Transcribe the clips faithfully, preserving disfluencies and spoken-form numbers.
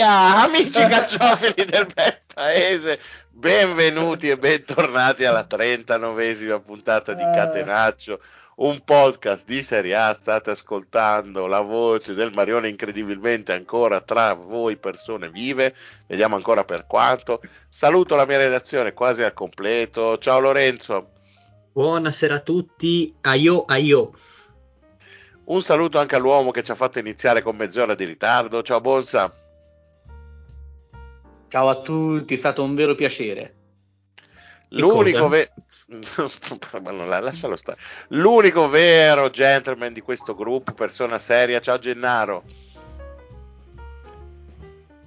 Via, amici calciofili del bel paese, benvenuti e bentornati alla trentanovesima puntata di Catenaccio, un podcast di Serie A. State ascoltando la voce del Marione, incredibilmente ancora tra voi persone vive, vediamo ancora per quanto. Saluto la mia redazione quasi al completo, ciao Lorenzo. Buonasera a tutti, aio aio. Un saluto anche all'uomo che ci ha fatto iniziare con mezz'ora di ritardo. Ciao Bonsa. Ciao a tutti, è stato un vero piacere. L'unico, ve... Lascialo stare. L'unico vero gentleman di questo gruppo, persona seria. Ciao Gennaro.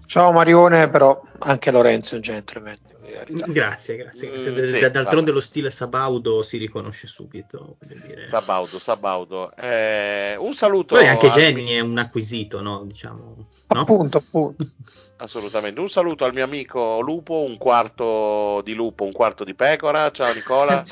Ciao Marione, però anche Lorenzo è gentleman. Grazie, grazie. grazie. Mm, sì, D'altronde va. Lo stile Sabaudo si riconosce subito. Dire. Sabaudo, Sabaudo. Eh, un saluto. Poi anche Jenny mio... è un acquisito, no? Diciamo, appunto, no? appunto. Assolutamente. Un saluto al mio amico Lupo, un quarto di lupo, un quarto di pecora. Ciao Nicola.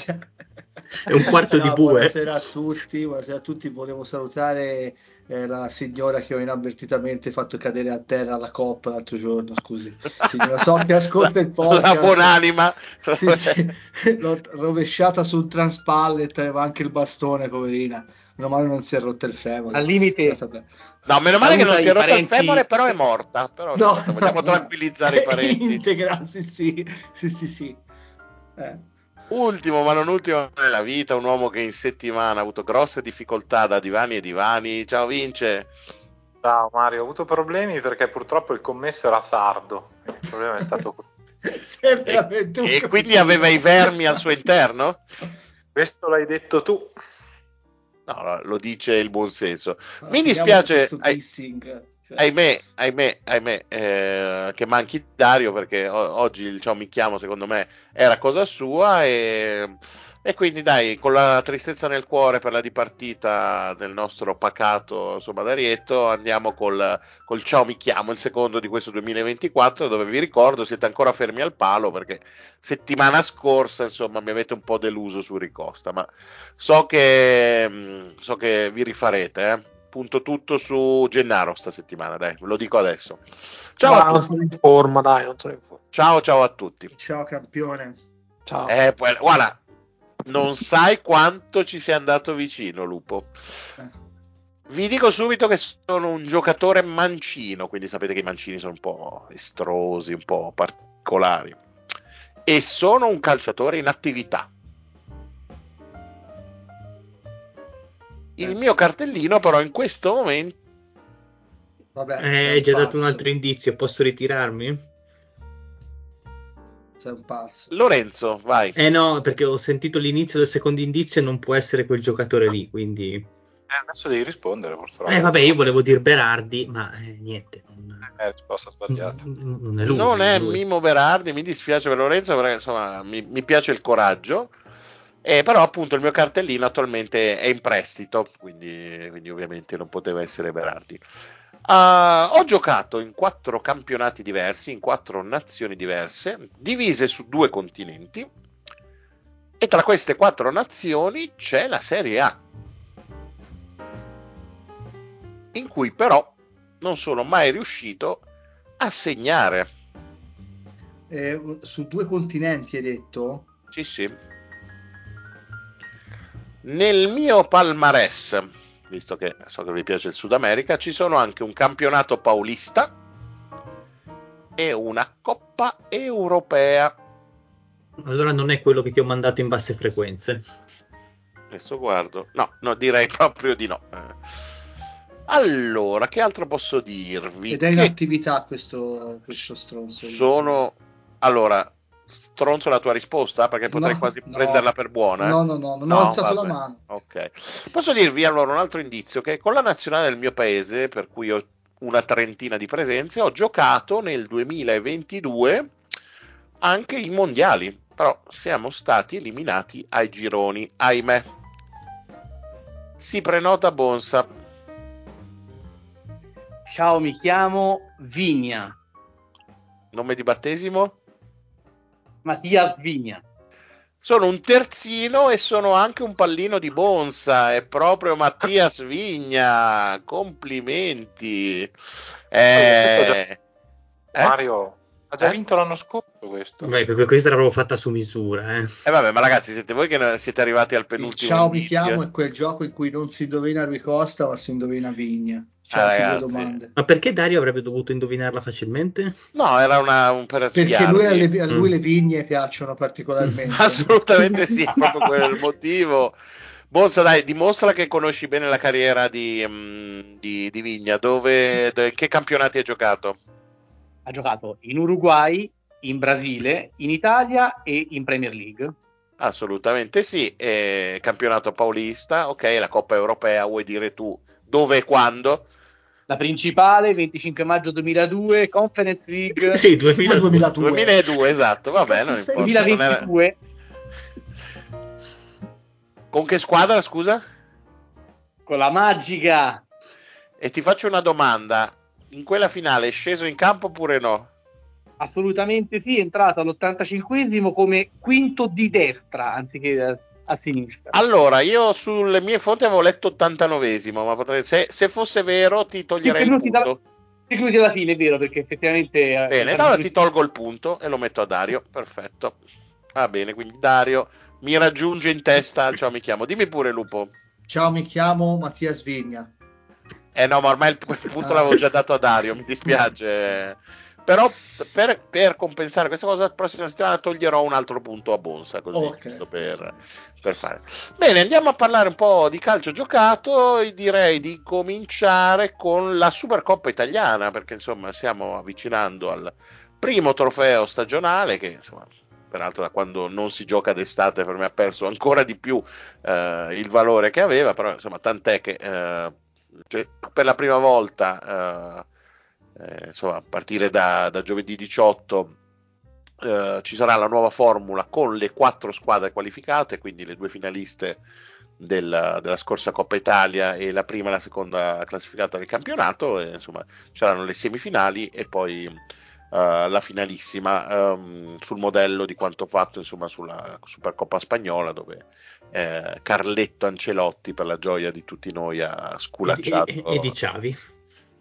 E un quarto Ciao, di bue. Buonasera a tutti, buonasera a tutti. Volevo salutare eh, la signora che ho inavvertitamente fatto cadere a terra la coppa l'altro giorno, scusi. Signora, so che ascolta il podcast. La buonanima. Sì, sì, l'ho rovesciata sul transpalle e aveva anche il bastone, poverina. Meno male non si è rotta il femore. Al limite. No, meno male che non si è rotta parenti... il femore, però è morta. Però no, morta. Possiamo no, tranquillizzare no. i parenti. Integra, sì, sì, sì, sì, sì. Eh. Ultimo ma non ultimo nella vita, un uomo che in settimana ha avuto grosse difficoltà da divani e divani. Ciao Vince. Ciao Mario, ho avuto problemi perché purtroppo il commesso era sardo. Il problema è stato e, e quindi aveva i vermi al suo interno? Questo l'hai detto tu. No, lo dice il buon senso. Ma mi dispiace. Ahimè, ahimè, ahimè eh, che manchi Dario, perché o- oggi ciao mi chiamo, secondo me era cosa sua e, e quindi dai, con la tristezza nel cuore per la dipartita del nostro pacato insomma Darietto, andiamo col, col ciao mi chiamo, il secondo di questo duemilaventiquattro, dove vi ricordo siete ancora fermi al palo perché settimana scorsa insomma mi avete un po' deluso su Ricosta, ma so che, so che vi rifarete, eh. Punto tutto su Gennaro sta settimana, dai, ve lo dico adesso. Ciao, no, a non sono in forma, dai, non sono in forma. Ciao, ciao a tutti. Ciao campione. Ciao. Eh, poi, guarda, non sai quanto ci sei andato vicino, Lupo. Vi dico subito che sono un giocatore mancino, quindi sapete che i mancini sono un po' estrosi, un po' particolari. E sono un calciatore in attività. Il mio cartellino però in questo momento... Vabbè, eh, hai già pazzo. Dato un altro indizio, posso ritirarmi? Sei un pazzo. Lorenzo, vai. Eh no, perché ho sentito l'inizio del secondo indizio e non può essere quel giocatore lì, quindi... Eh, adesso devi rispondere, purtroppo. Eh vabbè, io volevo dire Berardi, ma eh, niente. Non... Eh, risposta sbagliata. Non, non è lui. Non è lui. Mimo Berardi, mi dispiace per Lorenzo, perché insomma mi, mi piace il coraggio. Eh, però appunto il mio cartellino attualmente è in prestito, quindi, quindi ovviamente non poteva essere Berardi. Uh, ho giocato in quattro campionati diversi, in quattro nazioni diverse, divise su due continenti, e tra queste quattro nazioni c'è la Serie A, in cui però non sono mai riuscito a segnare. Eh, su due continenti hai detto? Sì, sì. Nel mio palmarès, visto che so che vi piace il Sud America, ci sono anche un campionato paulista e una coppa europea. Allora non è quello che ti ho mandato in basse frequenze. Adesso guardo. No, no, direi proprio di no. Allora, che altro posso dirvi? Ed è in attività questo, questo stronzo. Sono... Allora... Stronzo la tua risposta, perché potrei no, quasi no, prenderla per buona. Eh? No, no, no, non no, ho alzato vabbè. la mano. Ok. Posso dirvi allora un altro indizio, che con la nazionale del mio paese, per cui ho una trentina di presenze, ho giocato nel duemilaventidue anche i mondiali, però siamo stati eliminati ai gironi, ahimè. Si prenota Bonsa. Ciao, mi chiamo Vigna. Nome di battesimo? Mattia Svigna. Sono un terzino e sono anche un pallino di Bonsa, è proprio Mattia Svigna, complimenti. Eh, eh? Mario ha già eh? vinto l'anno scorso questo. Beh, questa era proprio fatta su misura, eh. Eh vabbè, ma ragazzi, siete voi che siete arrivati al penultimo. Ciao, mi chiamo, è quel gioco in cui non si indovina Ricosta ma si indovina Vigna. Ah, ma perché Dario avrebbe dovuto indovinarla facilmente? No, era una un per perché lui, alle, a lui mm. le vigne piacciono particolarmente. Assolutamente sì, è proprio quel motivo. Bonsa, dai, dimostra che conosci bene la carriera di, di, di Vigna. Dove, dove, che campionati ha giocato? Ha giocato in Uruguay, in Brasile, in Italia e in Premier League. Assolutamente sì, eh, campionato paulista, ok, la Coppa Europea, vuoi dire tu dove e quando? La principale, venticinque maggio duemiladue, Conference League... Sì, duemiladue. duemiladue, esatto, va bene. duemilaventidue. Era... Con che squadra, scusa? Con la Magica. E ti faccio una domanda. In quella finale è sceso in campo oppure no? Assolutamente sì, è entrato all'ottantacinquesimo come quinto di destra, anziché... a sinistra. Allora, io sulle mie fonti avevo letto ottantanovesimo, ma potrei, se, se fosse vero ti toglierei il punto. Ti tenuti alla fine, è vero, perché effettivamente... Bene, allora ti tolgo il punto e lo metto a Dario, perfetto. Va bene, quindi Dario mi raggiunge in testa, ciao mi chiamo, dimmi pure Lupo. Ciao mi chiamo Mattia Svigna. Eh no, ma ormai il punto ah. l'avevo già dato a Dario, mi dispiace... Però per, per compensare questa cosa, la prossima settimana toglierò un altro punto a Bonsa, così okay. per, per fare. Bene, andiamo a parlare un po' di calcio giocato e direi di cominciare con la Supercoppa Italiana, perché insomma stiamo avvicinando al primo trofeo stagionale che insomma... peraltro da quando non si gioca d'estate per me ha perso ancora di più eh, il valore che aveva, però insomma tant'è che eh, cioè, per la prima volta... Eh, Eh, insomma, a partire da, da giovedì diciotto eh, ci sarà la nuova formula con le quattro squadre qualificate, quindi le due finaliste del, della scorsa Coppa Italia e la prima e la seconda classificata del campionato, e, insomma ci saranno le semifinali e poi eh, la finalissima ehm, sul modello di quanto fatto insomma sulla Supercoppa spagnola, dove eh, Carletto Ancelotti, per la gioia di tutti noi, ha sculacciato e, e, e di Xavi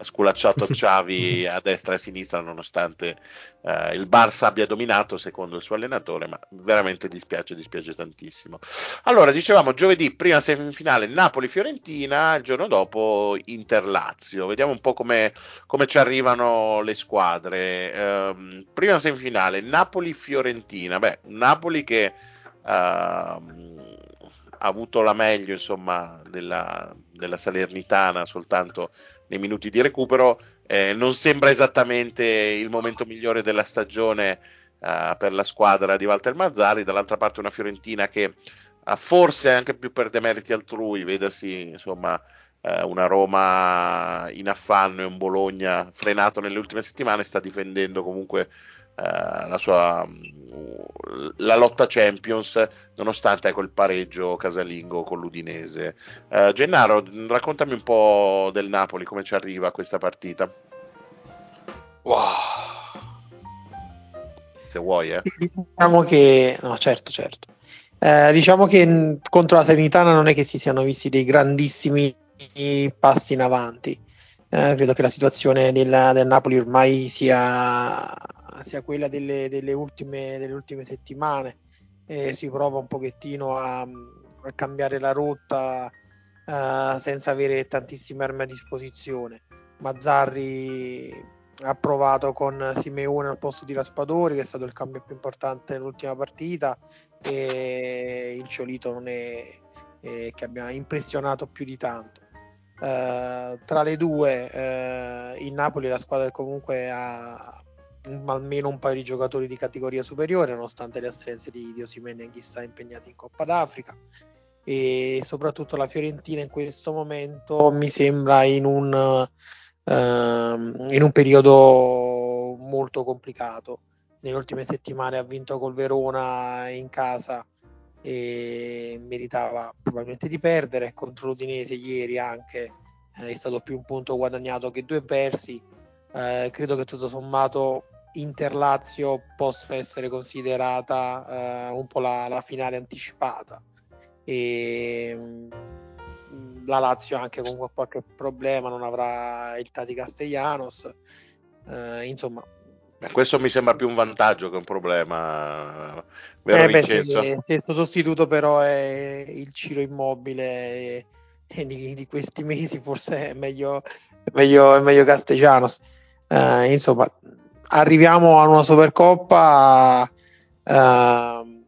ha sculacciato Xavi a destra e a sinistra, nonostante eh, il Barça abbia dominato secondo il suo allenatore, ma veramente dispiace, dispiace tantissimo. Allora, dicevamo, giovedì prima semifinale Napoli-Fiorentina, il giorno dopo Inter-Lazio. Vediamo un po' come, come ci arrivano le squadre. Ehm, prima semifinale Napoli-Fiorentina, beh, Napoli che... Ehm, ha avuto la meglio insomma della, della Salernitana soltanto nei minuti di recupero, eh, non sembra esattamente il momento migliore della stagione eh, per la squadra di Walter Mazzarri. Dall'altra parte una Fiorentina che ah, forse anche più per demeriti altrui, vedasi insomma eh, una Roma in affanno e un Bologna frenato nelle ultime settimane, sta difendendo comunque la sua la lotta Champions, nonostante ecco il pareggio casalingo con l'Udinese. Uh, Gennaro, raccontami un po' del Napoli, come ci arriva questa partita. Wow. Se vuoi, eh. Diciamo che no, certo, certo. Eh, diciamo che contro la Salernitana non è che si siano visti dei grandissimi passi in avanti. Eh, credo che la situazione della, del Napoli ormai sia sia quella delle, delle, ultime, delle ultime settimane, eh, si prova un pochettino a, a cambiare la rotta eh, senza avere tantissime armi a disposizione. Mazzarri ha provato con Simeone al posto di Raspadori, che è stato il cambio più importante nell'ultima partita, e il Ciolito non è, è che abbia impressionato più di tanto. Eh, tra le due eh, il Napoli è la squadra che comunque ha almeno un paio di giocatori di categoria superiore, nonostante le assenze di, di Osimhen e chissà impegnati in Coppa d'Africa, e soprattutto la Fiorentina in questo momento mi sembra in un, uh, in un periodo molto complicato. Nelle ultime settimane ha vinto col Verona in casa e meritava probabilmente di perdere, contro l'Udinese ieri anche è stato più un punto guadagnato che due persi. Eh, credo che tutto sommato Inter-Lazio possa essere considerata eh, un po' la, la finale anticipata, e mh, la Lazio anche comunque qualche problema, non avrà il Tati Castellanos, eh, insomma Questo mi sembra più un vantaggio che un problema, vero eh beh, Vincenzo? Sì, il suo sostituto però è il Ciro Immobile e di, di questi mesi forse è meglio, è meglio, è meglio Castellanos. Uh, insomma, arriviamo a una Supercoppa uh,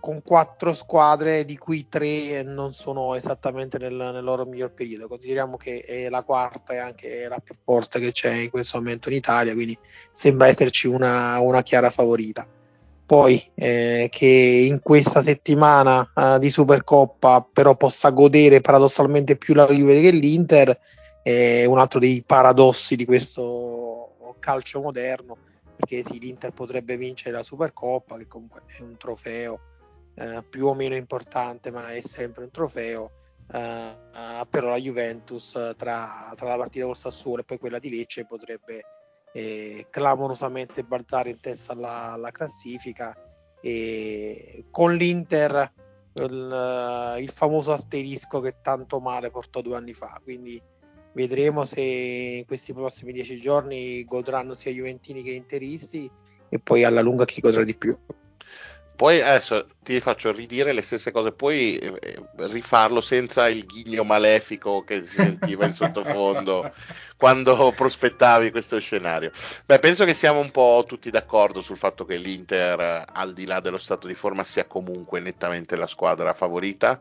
con quattro squadre di cui tre non sono esattamente nel, nel loro miglior periodo. Consideriamo che è la quarta e anche la più forte che c'è in questo momento in Italia, quindi sembra esserci una, una chiara favorita. Poi eh, che in questa settimana eh, di Supercoppa però possa godere paradossalmente più la Juve che l'Inter è un altro dei paradossi di questo calcio moderno, perché sì, l'Inter potrebbe vincere la Supercoppa, che comunque è un trofeo Uh, più o meno importante, ma è sempre un trofeo. Uh, uh, però la Juventus uh, tra, tra la partita col Sassuolo e poi quella di Lecce potrebbe eh, clamorosamente balzare in testa alla, alla classifica, e con l'Inter il, uh, il famoso asterisco che tanto male portò due anni fa. Quindi vedremo se in questi prossimi dieci giorni godranno sia juventini che interisti, e poi alla lunga chi godrà di più. Poi adesso ti faccio ridire le stesse cose, poi eh, rifarlo senza il ghigno malefico che si sentiva in sottofondo quando prospettavi questo scenario. Beh, penso che siamo un po' tutti d'accordo sul fatto che l'Inter, al di là dello stato di forma, sia comunque nettamente la squadra favorita,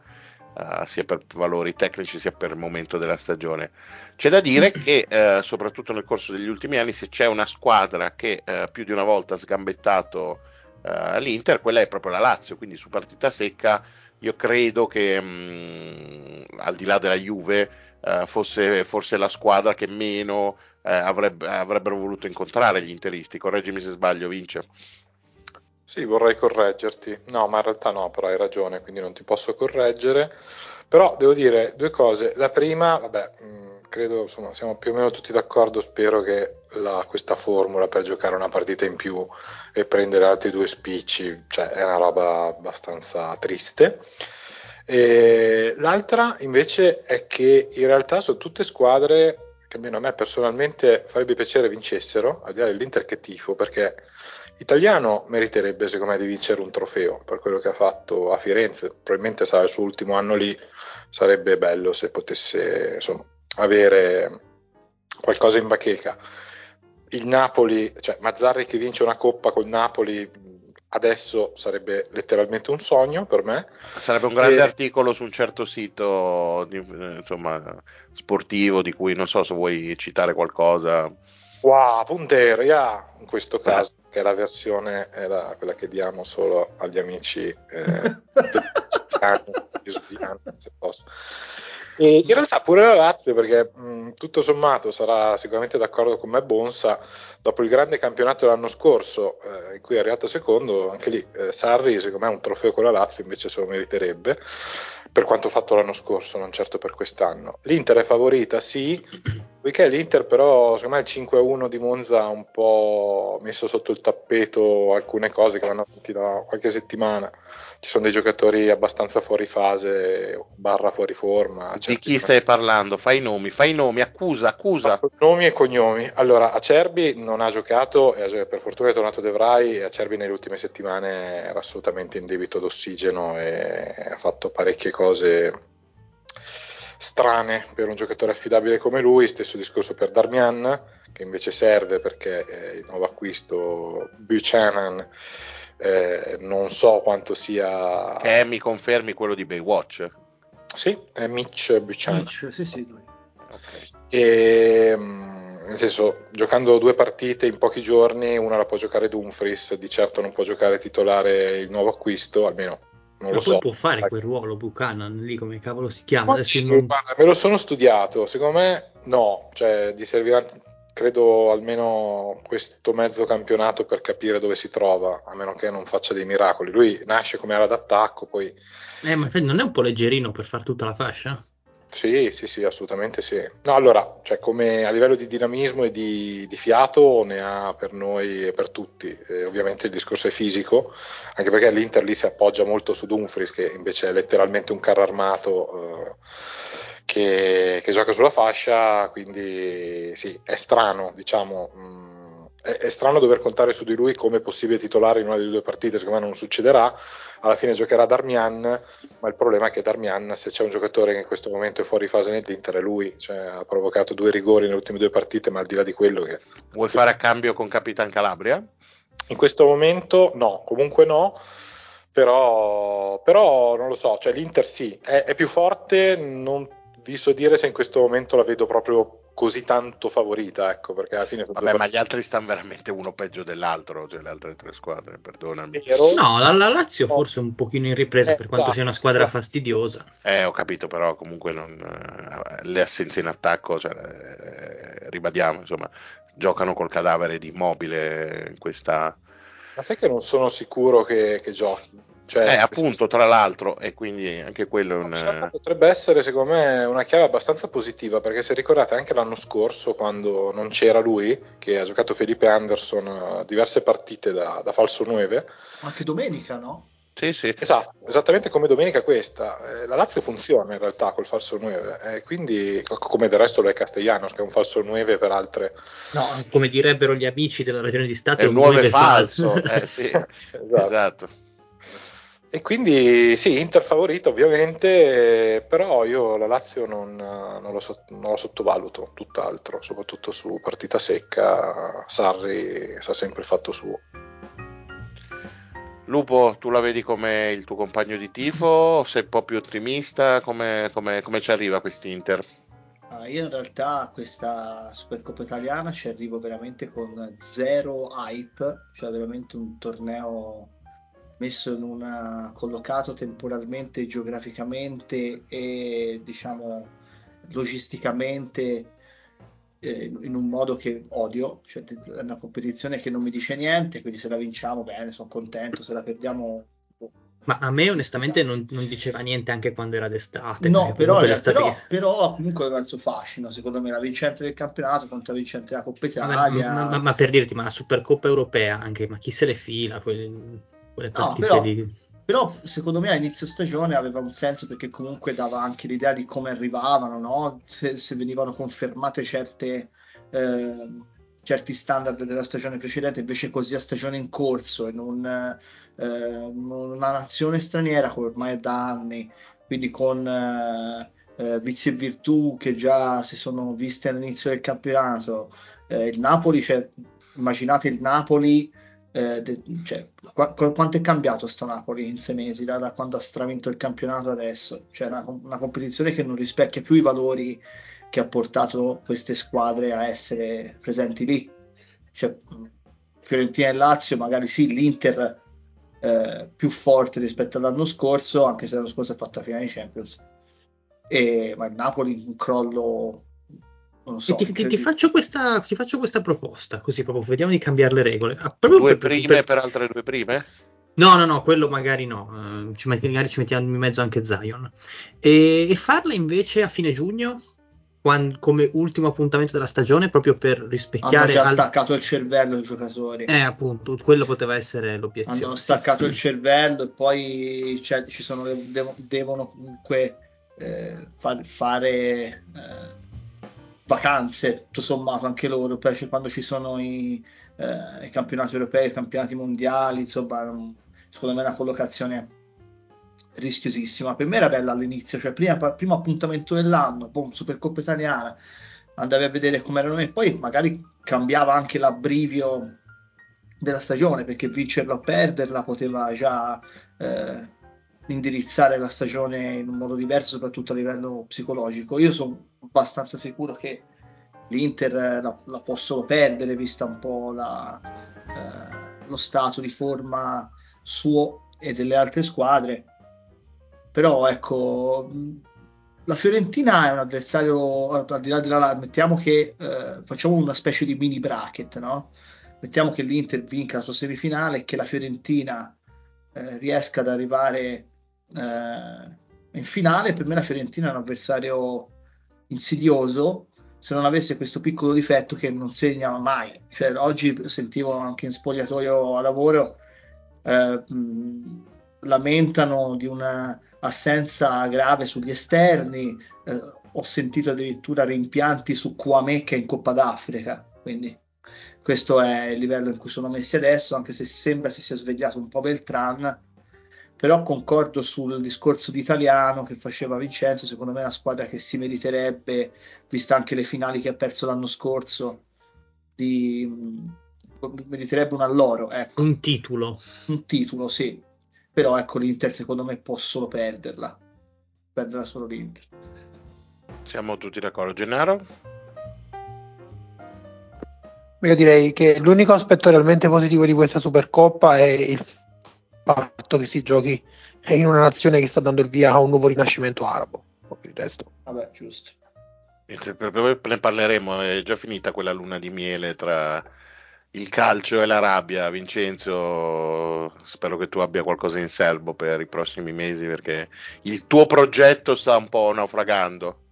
eh, sia per valori tecnici sia per il momento della stagione. C'è da dire che, eh, soprattutto nel corso degli ultimi anni, se c'è una squadra che eh, più di una volta ha sgambettato Uh, l'Inter, quella è proprio la Lazio, quindi su partita secca io credo che mh, al di là della Juve uh, fosse forse la squadra che meno uh, avrebbe, avrebbero voluto incontrare gli interisti. Correggimi se sbaglio, Vince. Sì, vorrei correggerti, no, ma in realtà no, però hai ragione, quindi non ti posso correggere, però devo dire due cose. La prima, vabbè, mh, credo insomma siamo più o meno tutti d'accordo, spero che La, questa formula per giocare una partita in più e prendere altri due spicci, cioè, è una roba abbastanza triste. E l'altra invece è che in realtà sono tutte squadre che almeno a me personalmente farebbe piacere vincessero, al di là dell'Inter che tifo, perché italiano meriterebbe secondo me di vincere un trofeo per quello che ha fatto a Firenze, probabilmente sarà il suo ultimo anno lì, sarebbe bello se potesse insomma avere qualcosa in bacheca. Il Napoli, cioè Mazzarri che vince una coppa col Napoli adesso sarebbe letteralmente un sogno per me. Sarebbe un grande e... articolo su un certo sito di, insomma, sportivo, di cui non so se vuoi citare qualcosa. Wow, Puntero, yeah, in questo caso, eh. che è la versione, è la, quella che diamo solo agli amici eh, jesuitiani, se posso. E in realtà pure la Lazio, perché mh, tutto sommato sarà sicuramente d'accordo con me Bonsa, dopo il grande campionato dell'anno scorso eh, in cui è arrivato secondo, anche lì eh, Sarri secondo me un trofeo con la Lazio invece se lo meriterebbe, per quanto fatto l'anno scorso, non certo per quest'anno. L'Inter è favorita, sì, poiché l'Inter però secondo me il cinque a uno di Monza ha un po' messo sotto il tappeto alcune cose che vanno avanti da qualche settimana, ci sono dei giocatori abbastanza fuori fase barra fuori forma. Di chi stai parlando? Fai i nomi, fai i nomi, accusa, accusa. Nomi e cognomi. Allora, Acerbi non ha giocato, e per fortuna è tornato De Vrij, e Acerbi nelle ultime settimane era assolutamente in debito d'ossigeno e ha fatto parecchie cose strane per un giocatore affidabile come lui. Stesso discorso per Darmian, che invece serve perché eh, il nuovo acquisto Buchanan eh, non so quanto sia... Eh, mi confermi quello di Baywatch? Sì, è Mitch Buchanan. Mitch, sì, sì, lui. Okay. E, nel senso, giocando due partite in pochi giorni, una la può giocare Dumfries, di certo non può giocare titolare il nuovo acquisto, almeno non Ma lo so. Può fare quel ruolo Buchanan lì, come cavolo si chiama? Adesso sì, non... Me lo sono studiato, secondo me no, cioè gli servirà credo almeno questo mezzo campionato per capire dove si trova, a meno che non faccia dei miracoli. Lui nasce come ala d'attacco, poi... Eh, ma non è un po' leggerino per far tutta la fascia? Sì, sì, sì, assolutamente sì. No, allora, cioè come a livello di dinamismo e di, di fiato ne ha per noi e per tutti. E ovviamente il discorso è fisico, anche perché l'Inter lì si appoggia molto su Dumfries, che invece è letteralmente un carro armato... Eh, Che, che gioca sulla fascia, quindi sì, è strano, diciamo, mh, è, è strano dover contare su di lui come possibile titolare in una delle due partite, secondo me non succederà, alla fine giocherà Darmian, ma il problema è che Darmian, se c'è un giocatore che in questo momento è fuori fase nell'Inter è lui, cioè, ha provocato due rigori nelle ultime due partite, ma al di là di quello che... Vuoi fare a cambio con Capitan Calabria? In questo momento no, comunque no. Però, però non lo so, cioè l'Inter sì, è, è più forte, non vi so dire se in questo momento la vedo proprio così tanto favorita, ecco, perché alla fine... Vabbè, ma partite. Gli altri stanno veramente uno peggio dell'altro, cioè le altre tre squadre, perdonami. Vero. No, la, la Lazio no. Forse un pochino in ripresa, eh, per quanto da, sia una squadra da. fastidiosa. Eh, ho capito, però comunque non, le assenze in attacco, cioè, eh, ribadiamo, insomma, giocano col cadavere di Immobile in questa... Ma sai che non sono sicuro che, che giochi? Cioè, eh, appunto, tra l'altro, e quindi anche quello è un... potrebbe essere, secondo me, una chiave abbastanza positiva, perché se ricordate anche l'anno scorso, quando non c'era lui, che ha giocato Felipe Anderson diverse partite da, da falso nove. Anche domenica, no? Sì, sì. Esatto, esattamente come domenica questa. La Lazio funziona in realtà col falso nove, eh, quindi come del resto lo è Castellanos, che è un falso nove per altre. No, come direbbero gli amici della ragione di Stato, è un nove falso. falso. Eh, sì. Esatto. Esatto. E quindi sì, Inter favorito ovviamente, però io la Lazio non, non, lo so, non la sottovaluto, tutt'altro, soprattutto su partita secca. Sarri sa sempre il fatto suo. Lupo, tu la vedi come il tuo compagno di tifo? Sei un po' più ottimista? Come, come, come ci arriva quest'Inter? Ah, io in realtà a questa Supercoppa Italiana ci arrivo veramente con zero hype, cioè veramente un torneo messo in una... collocato temporalmente, geograficamente e diciamo logisticamente in un modo che odio, cioè è una competizione che non mi dice niente, quindi se la vinciamo bene, sono contento, se la perdiamo... Oh. Ma a me onestamente non, non diceva niente anche quando era d'estate. No, però, era, però, però comunque aveva il suo fascino, secondo me, la vincente del campionato contro la vincente della Coppa Italia. Ma, ma, ma, ma per dirti, ma la Supercoppa Europea anche, ma chi se le fila quelle, quelle partite no, però, lì... Però secondo me a inizio stagione aveva un senso, perché comunque dava anche l'idea di come arrivavano, no? se, se venivano confermate certe, eh, certi standard della stagione precedente, invece così a stagione in corso e non eh, una nazione straniera come ormai è da anni, quindi con eh, eh, vizi e virtù che già si sono viste all'inizio del campionato, eh, il Napoli, cioè, immaginate il Napoli... Eh, de, cioè, qu- quanto è cambiato sto Napoli in sei mesi da, da quando ha stravinto il campionato adesso, cioè una, una competizione che non rispecchia più i valori che ha portato queste squadre a essere presenti lì, cioè, Fiorentina e Lazio magari sì, l'Inter eh, più forte rispetto all'anno scorso, anche se l'anno scorso è fatta finale di Champions, e, ma il Napoli un crollo. So, ti, ti, ti, faccio questa, ti faccio questa proposta, così proprio vediamo di cambiare le regole. Ah, due per, prime per, per altre due prime? No, no, no, quello magari no. Uh, ci, magari ci mettiamo in mezzo anche Zion. E, e farla invece a fine giugno, quando, come ultimo appuntamento della stagione, proprio per rispecchiare... Hanno già al... staccato il cervello i giocatori. Eh, appunto, quello poteva essere l'obiezione. Hanno staccato sì. il cervello e poi cioè, ci sono, devo, devono comunque eh, far, fare... Eh, vacanze, tutto sommato anche loro, poi cioè, quando ci sono i, eh, i campionati europei, i campionati mondiali, insomma, secondo me è una collocazione rischiosissima. Per me era bella all'inizio, cioè prima, primo appuntamento dell'anno, boom, Supercoppa Italiana, andavi a vedere com'erano e poi magari cambiava anche l'abbrivio della stagione, perché vincerla o perderla poteva già eh, indirizzare la stagione in un modo diverso, soprattutto a livello psicologico. Io sono abbastanza sicuro che l'Inter la, la possono perdere, vista un po' la, eh, lo stato di forma suo e delle altre squadre, però ecco la Fiorentina è un avversario, al di là della, mettiamo che eh, facciamo una specie di mini bracket, no? Mettiamo che l'Inter vinca la sua semifinale e che la Fiorentina eh, riesca ad arrivare eh, in finale. Per me la Fiorentina è un avversario insidioso, se non avesse questo piccolo difetto che non segna mai, cioè oggi sentivo anche in spogliatoio a lavoro eh, mh, lamentano di una assenza grave sugli esterni, eh, ho sentito addirittura rimpianti su Kouamè che è in Coppa d'Africa, quindi Questo è il livello in cui sono messi adesso, anche se sembra si sia svegliato un po' Beltran. Però concordo sul discorso di Italiano che faceva Vincenzo, secondo me è una squadra che si meriterebbe, vista anche le finali che ha perso l'anno scorso, di... meriterebbe un alloro. Ecco. Un titolo. Un titolo, sì. Però ecco, l'Inter secondo me può solo perderla. Perderla solo l'Inter. Siamo tutti d'accordo. Gennaro? Io direi che l'unico aspetto realmente positivo di questa Supercoppa è il fatto che si giochi in una nazione che sta dando il via a un nuovo rinascimento arabo. Per il resto vabbè, giusto, ne parleremo, è già finita quella luna di miele tra il calcio e l'Arabia. Vincenzo, spero che tu abbia qualcosa in serbo per i prossimi mesi, perché il tuo progetto sta un po' naufragando.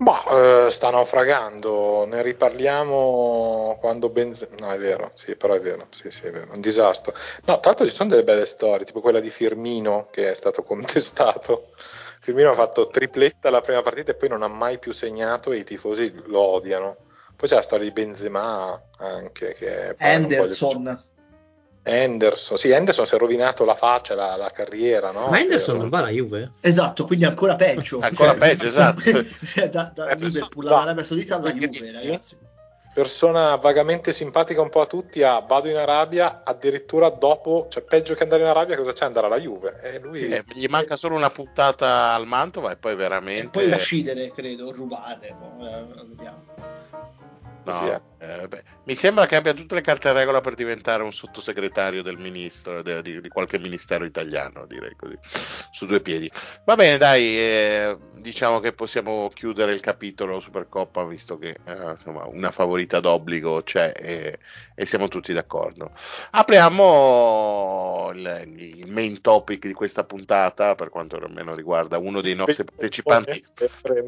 Ma eh, sta naufragando, ne riparliamo quando Benzema, no è vero, sì però è vero, sì sì è vero, un disastro. No, tanto ci sono delle belle storie, tipo quella di Firmino che è stato contestato. Firmino ha fatto tripletta la prima partita e poi non ha mai più segnato e i tifosi lo odiano. Poi c'è la storia di Benzema anche, che Henderson. Henderson, sì, Henderson si è rovinato la faccia, la, la carriera, no? Ma Henderson non va alla Juve? Esatto, quindi ancora peggio. ancora cioè, peggio, esatto. da da Liverpool, l'Arabia Saudita alla Juve, ragazzi. Persona vagamente simpatica un po' a tutti, a vado in Arabia, addirittura dopo, cioè peggio che andare in Arabia, cosa c'è? Andare alla Juve. E lui... sì, eh, gli manca solo una puntata al Mantova e poi veramente... E poi uccidere, credo, rubare, boh, vediamo. No, eh, beh, mi sembra che abbia tutte le carte in regola per diventare un sottosegretario del ministro de, di, di qualche ministero italiano, direi così, su due piedi. Va bene, dai, eh, diciamo che possiamo chiudere il capitolo Supercoppa, visto che eh, insomma, una favorita d'obbligo c'è e, e siamo tutti d'accordo. Apriamo il, il main topic di questa puntata, per quanto almeno riguarda uno dei nostri partecipanti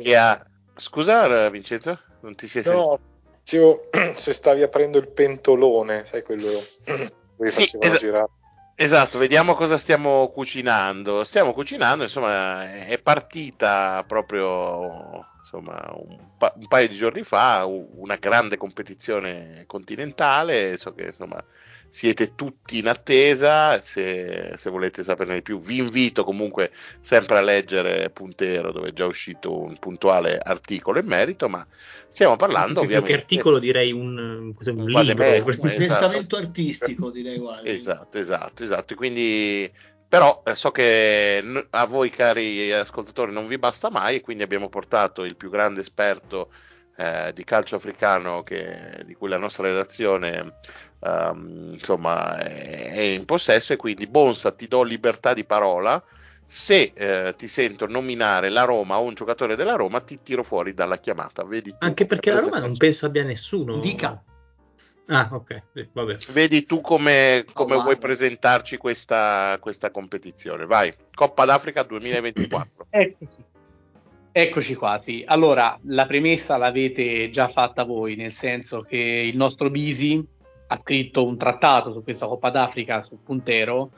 che ha... Scusa Vincenzo, non ti sei sentito? No. Dicevo, se stavi aprendo il pentolone, sai quello che sì, facevano es- girare. Esatto, vediamo cosa stiamo cucinando. Stiamo cucinando, insomma, è partita proprio insomma, un, pa- un paio di giorni fa una grande competizione continentale, so che insomma siete tutti in attesa. Se, se volete saperne di più vi invito comunque sempre a leggere Puntero, dove è già uscito un puntuale articolo in merito, ma stiamo parlando più ovviamente che articolo, direi un, un, un libro, mezzo, un esatto. testamento artistico direi uguale. esatto esatto esatto quindi però so che a voi cari ascoltatori non vi basta mai e quindi abbiamo portato il più grande esperto eh, di calcio africano che, di cui la nostra redazione Um, insomma è, è in possesso, e quindi Bonsa, ti do libertà di parola. Se eh, ti sento nominare la Roma o un giocatore della Roma ti tiro fuori dalla chiamata, vedi tu, anche perché la Roma non penso abbia nessuno. Dica. Ah, ok, vabbè. Vedi tu come, come oh, vuoi presentarci questa, questa competizione. Vai, Coppa d'Africa duemilaventiquattro. Eccoci. Eccoci quasi. Allora, la premessa l'avete già fatta voi, nel senso che il nostro Bisi ha scritto un trattato su questa Coppa d'Africa, su Puntero,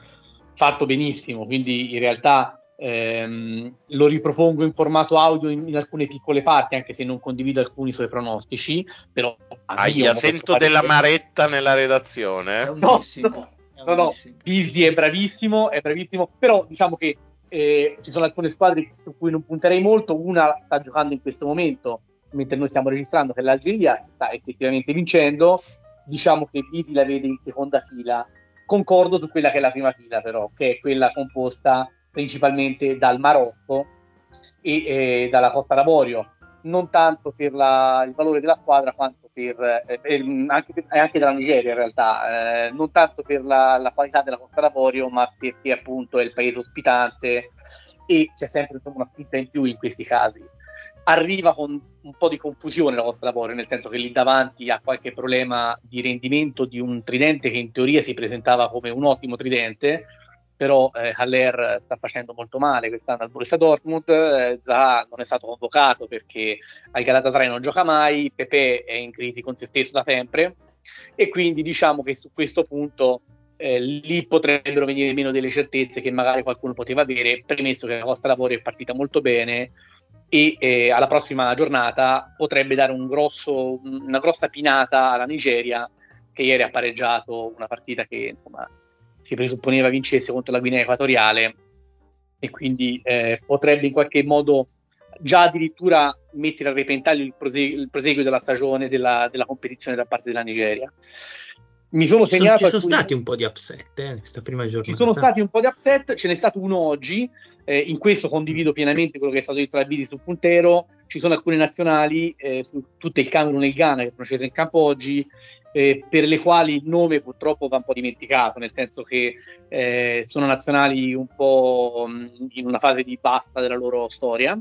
fatto benissimo, quindi in realtà ehm, lo ripropongo in formato audio in, in alcune piccole parti, anche se non condivido alcuni suoi pronostici, però... Ahia, sento dell'amaretta nella redazione. Eh? No, no, no, no, Bisi è bravissimo, è bravissimo, però diciamo che eh, ci sono alcune squadre su cui non punterei molto, una sta giocando in questo momento, mentre noi stiamo registrando, che l'Algeria sta effettivamente vincendo. Diciamo che Bisi la vede in seconda fila, concordo su quella che è la prima fila però, che è quella composta principalmente dal Marocco e eh, dalla Costa d'Avorio, non tanto per la, il valore della squadra quanto per, eh, per, anche, per anche dalla Nigeria in realtà, eh, non tanto per la, la qualità della Costa d'Avorio, ma perché appunto è il paese ospitante e c'è sempre una spinta in più in questi casi. Arriva con un po' di confusione la Costa d'Avorio, nel senso che lì davanti ha qualche problema di rendimento di un tridente che in teoria si presentava come un ottimo tridente, però eh, Haller sta facendo molto male quest'anno al Borussia Dortmund, eh, Zaha non è stato convocato perché al Galatasaray non gioca mai, Pepe è in crisi con se stesso da sempre e quindi diciamo che su questo punto eh, lì potrebbero venire meno delle certezze che magari qualcuno poteva avere, premesso che la Costa d'Avorio è partita molto bene, e eh, alla prossima giornata potrebbe dare un grosso, una grossa pinata alla Nigeria, che ieri ha pareggiato una partita che insomma si presupponeva vincesse contro la Guinea Equatoriale, e quindi eh, potrebbe in qualche modo già addirittura mettere a repentaglio il, prose- il proseguo della stagione della, della competizione da parte della Nigeria. Mi sono ci segnato. Sono, ci sono alcuni... stati un po' di upset eh, questa prima giornata. Ci sono stati un po' di upset, ce n'è stato uno oggi. Eh, in questo condivido pienamente quello che è stato detto da Bisi su Puntero. Ci sono alcune nazionali, eh, tutte il Camerun e il Ghana, che sono scese in campo oggi, eh, per le quali il nome purtroppo va un po' dimenticato, nel senso che eh, sono nazionali un po' in una fase di basta della loro storia.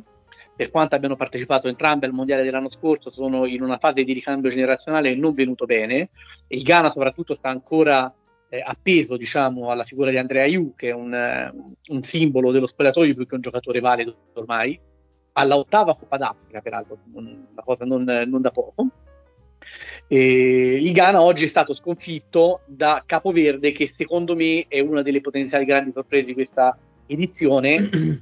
Per quanto abbiano partecipato entrambe al mondiale dell'anno scorso, sono in una fase di ricambio generazionale non venuto bene, e il Ghana soprattutto sta ancora eh, appeso, diciamo, alla figura di Andrea Ayew, che è un, eh, un simbolo dello spogliatoio più che un giocatore valido ormai, alla ottava Coppa d'Africa peraltro, una cosa non, non da poco. E il Ghana oggi è stato sconfitto da Capoverde, che secondo me è una delle potenziali grandi sorprese di questa edizione,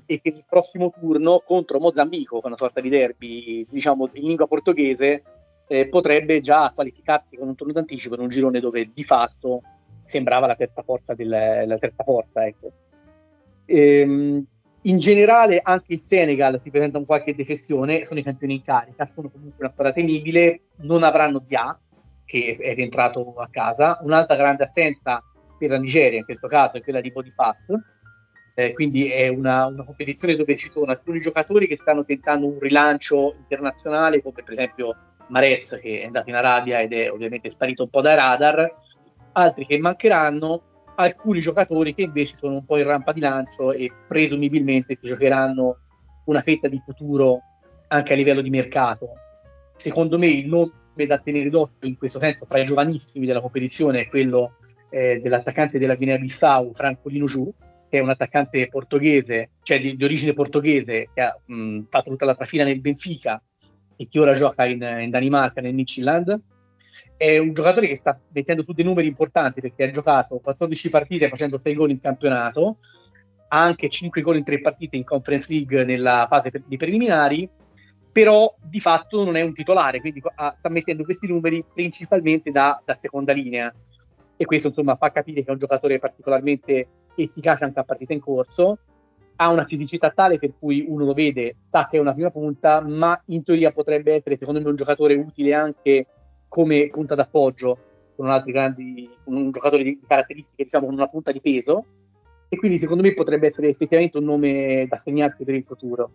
e che il prossimo turno contro Mozambico, una sorta di derby diciamo in lingua portoghese, eh, potrebbe già qualificarsi con un turno d'anticipo in un girone dove di fatto sembrava la terza forza del, la terza forza ecco. Ehm, in generale anche il Senegal si presenta con qualche defezione, sono i campioni in carica, sono comunque una squadra temibile, non avranno Dia, che è rientrato a casa. Un'altra grande assenza per la Nigeria in questo caso è quella di Boniface. Eh, quindi è una, una competizione dove ci sono alcuni giocatori che stanno tentando un rilancio internazionale, come per esempio Marez, che è andato in Arabia ed è ovviamente sparito un po' dai radar, altri che mancheranno, alcuni giocatori che invece sono un po' in rampa di lancio e presumibilmente si giocheranno una fetta di futuro anche a livello di mercato. Secondo me il nome da tenere d'occhio in questo senso tra i giovanissimi della competizione è quello eh, dell'attaccante della Guinea-Bissau, Francolino Giù, che è un attaccante portoghese, cioè di, di origine portoghese, che ha mh, fatto tutta la trafila nel Benfica e che ora gioca in, in Danimarca, nel Midtjylland. È un giocatore che sta mettendo tutti dei numeri importanti, perché ha giocato quattordici partite facendo sei gol in campionato, ha anche cinque gol in tre partite in Conference League nella fase per, di preliminari, però di fatto non è un titolare, quindi ha, sta mettendo questi numeri principalmente da, da seconda linea, e questo insomma fa capire che è un giocatore particolarmente efficace anche a partita in corso. Ha una fisicità tale per cui uno lo vede, sa che è una prima punta, ma in teoria potrebbe essere secondo me un giocatore utile anche come punta d'appoggio, con altri grandi, un giocatore di caratteristiche, diciamo, con una punta di peso, e quindi secondo me potrebbe essere effettivamente un nome da segnarsi per il futuro.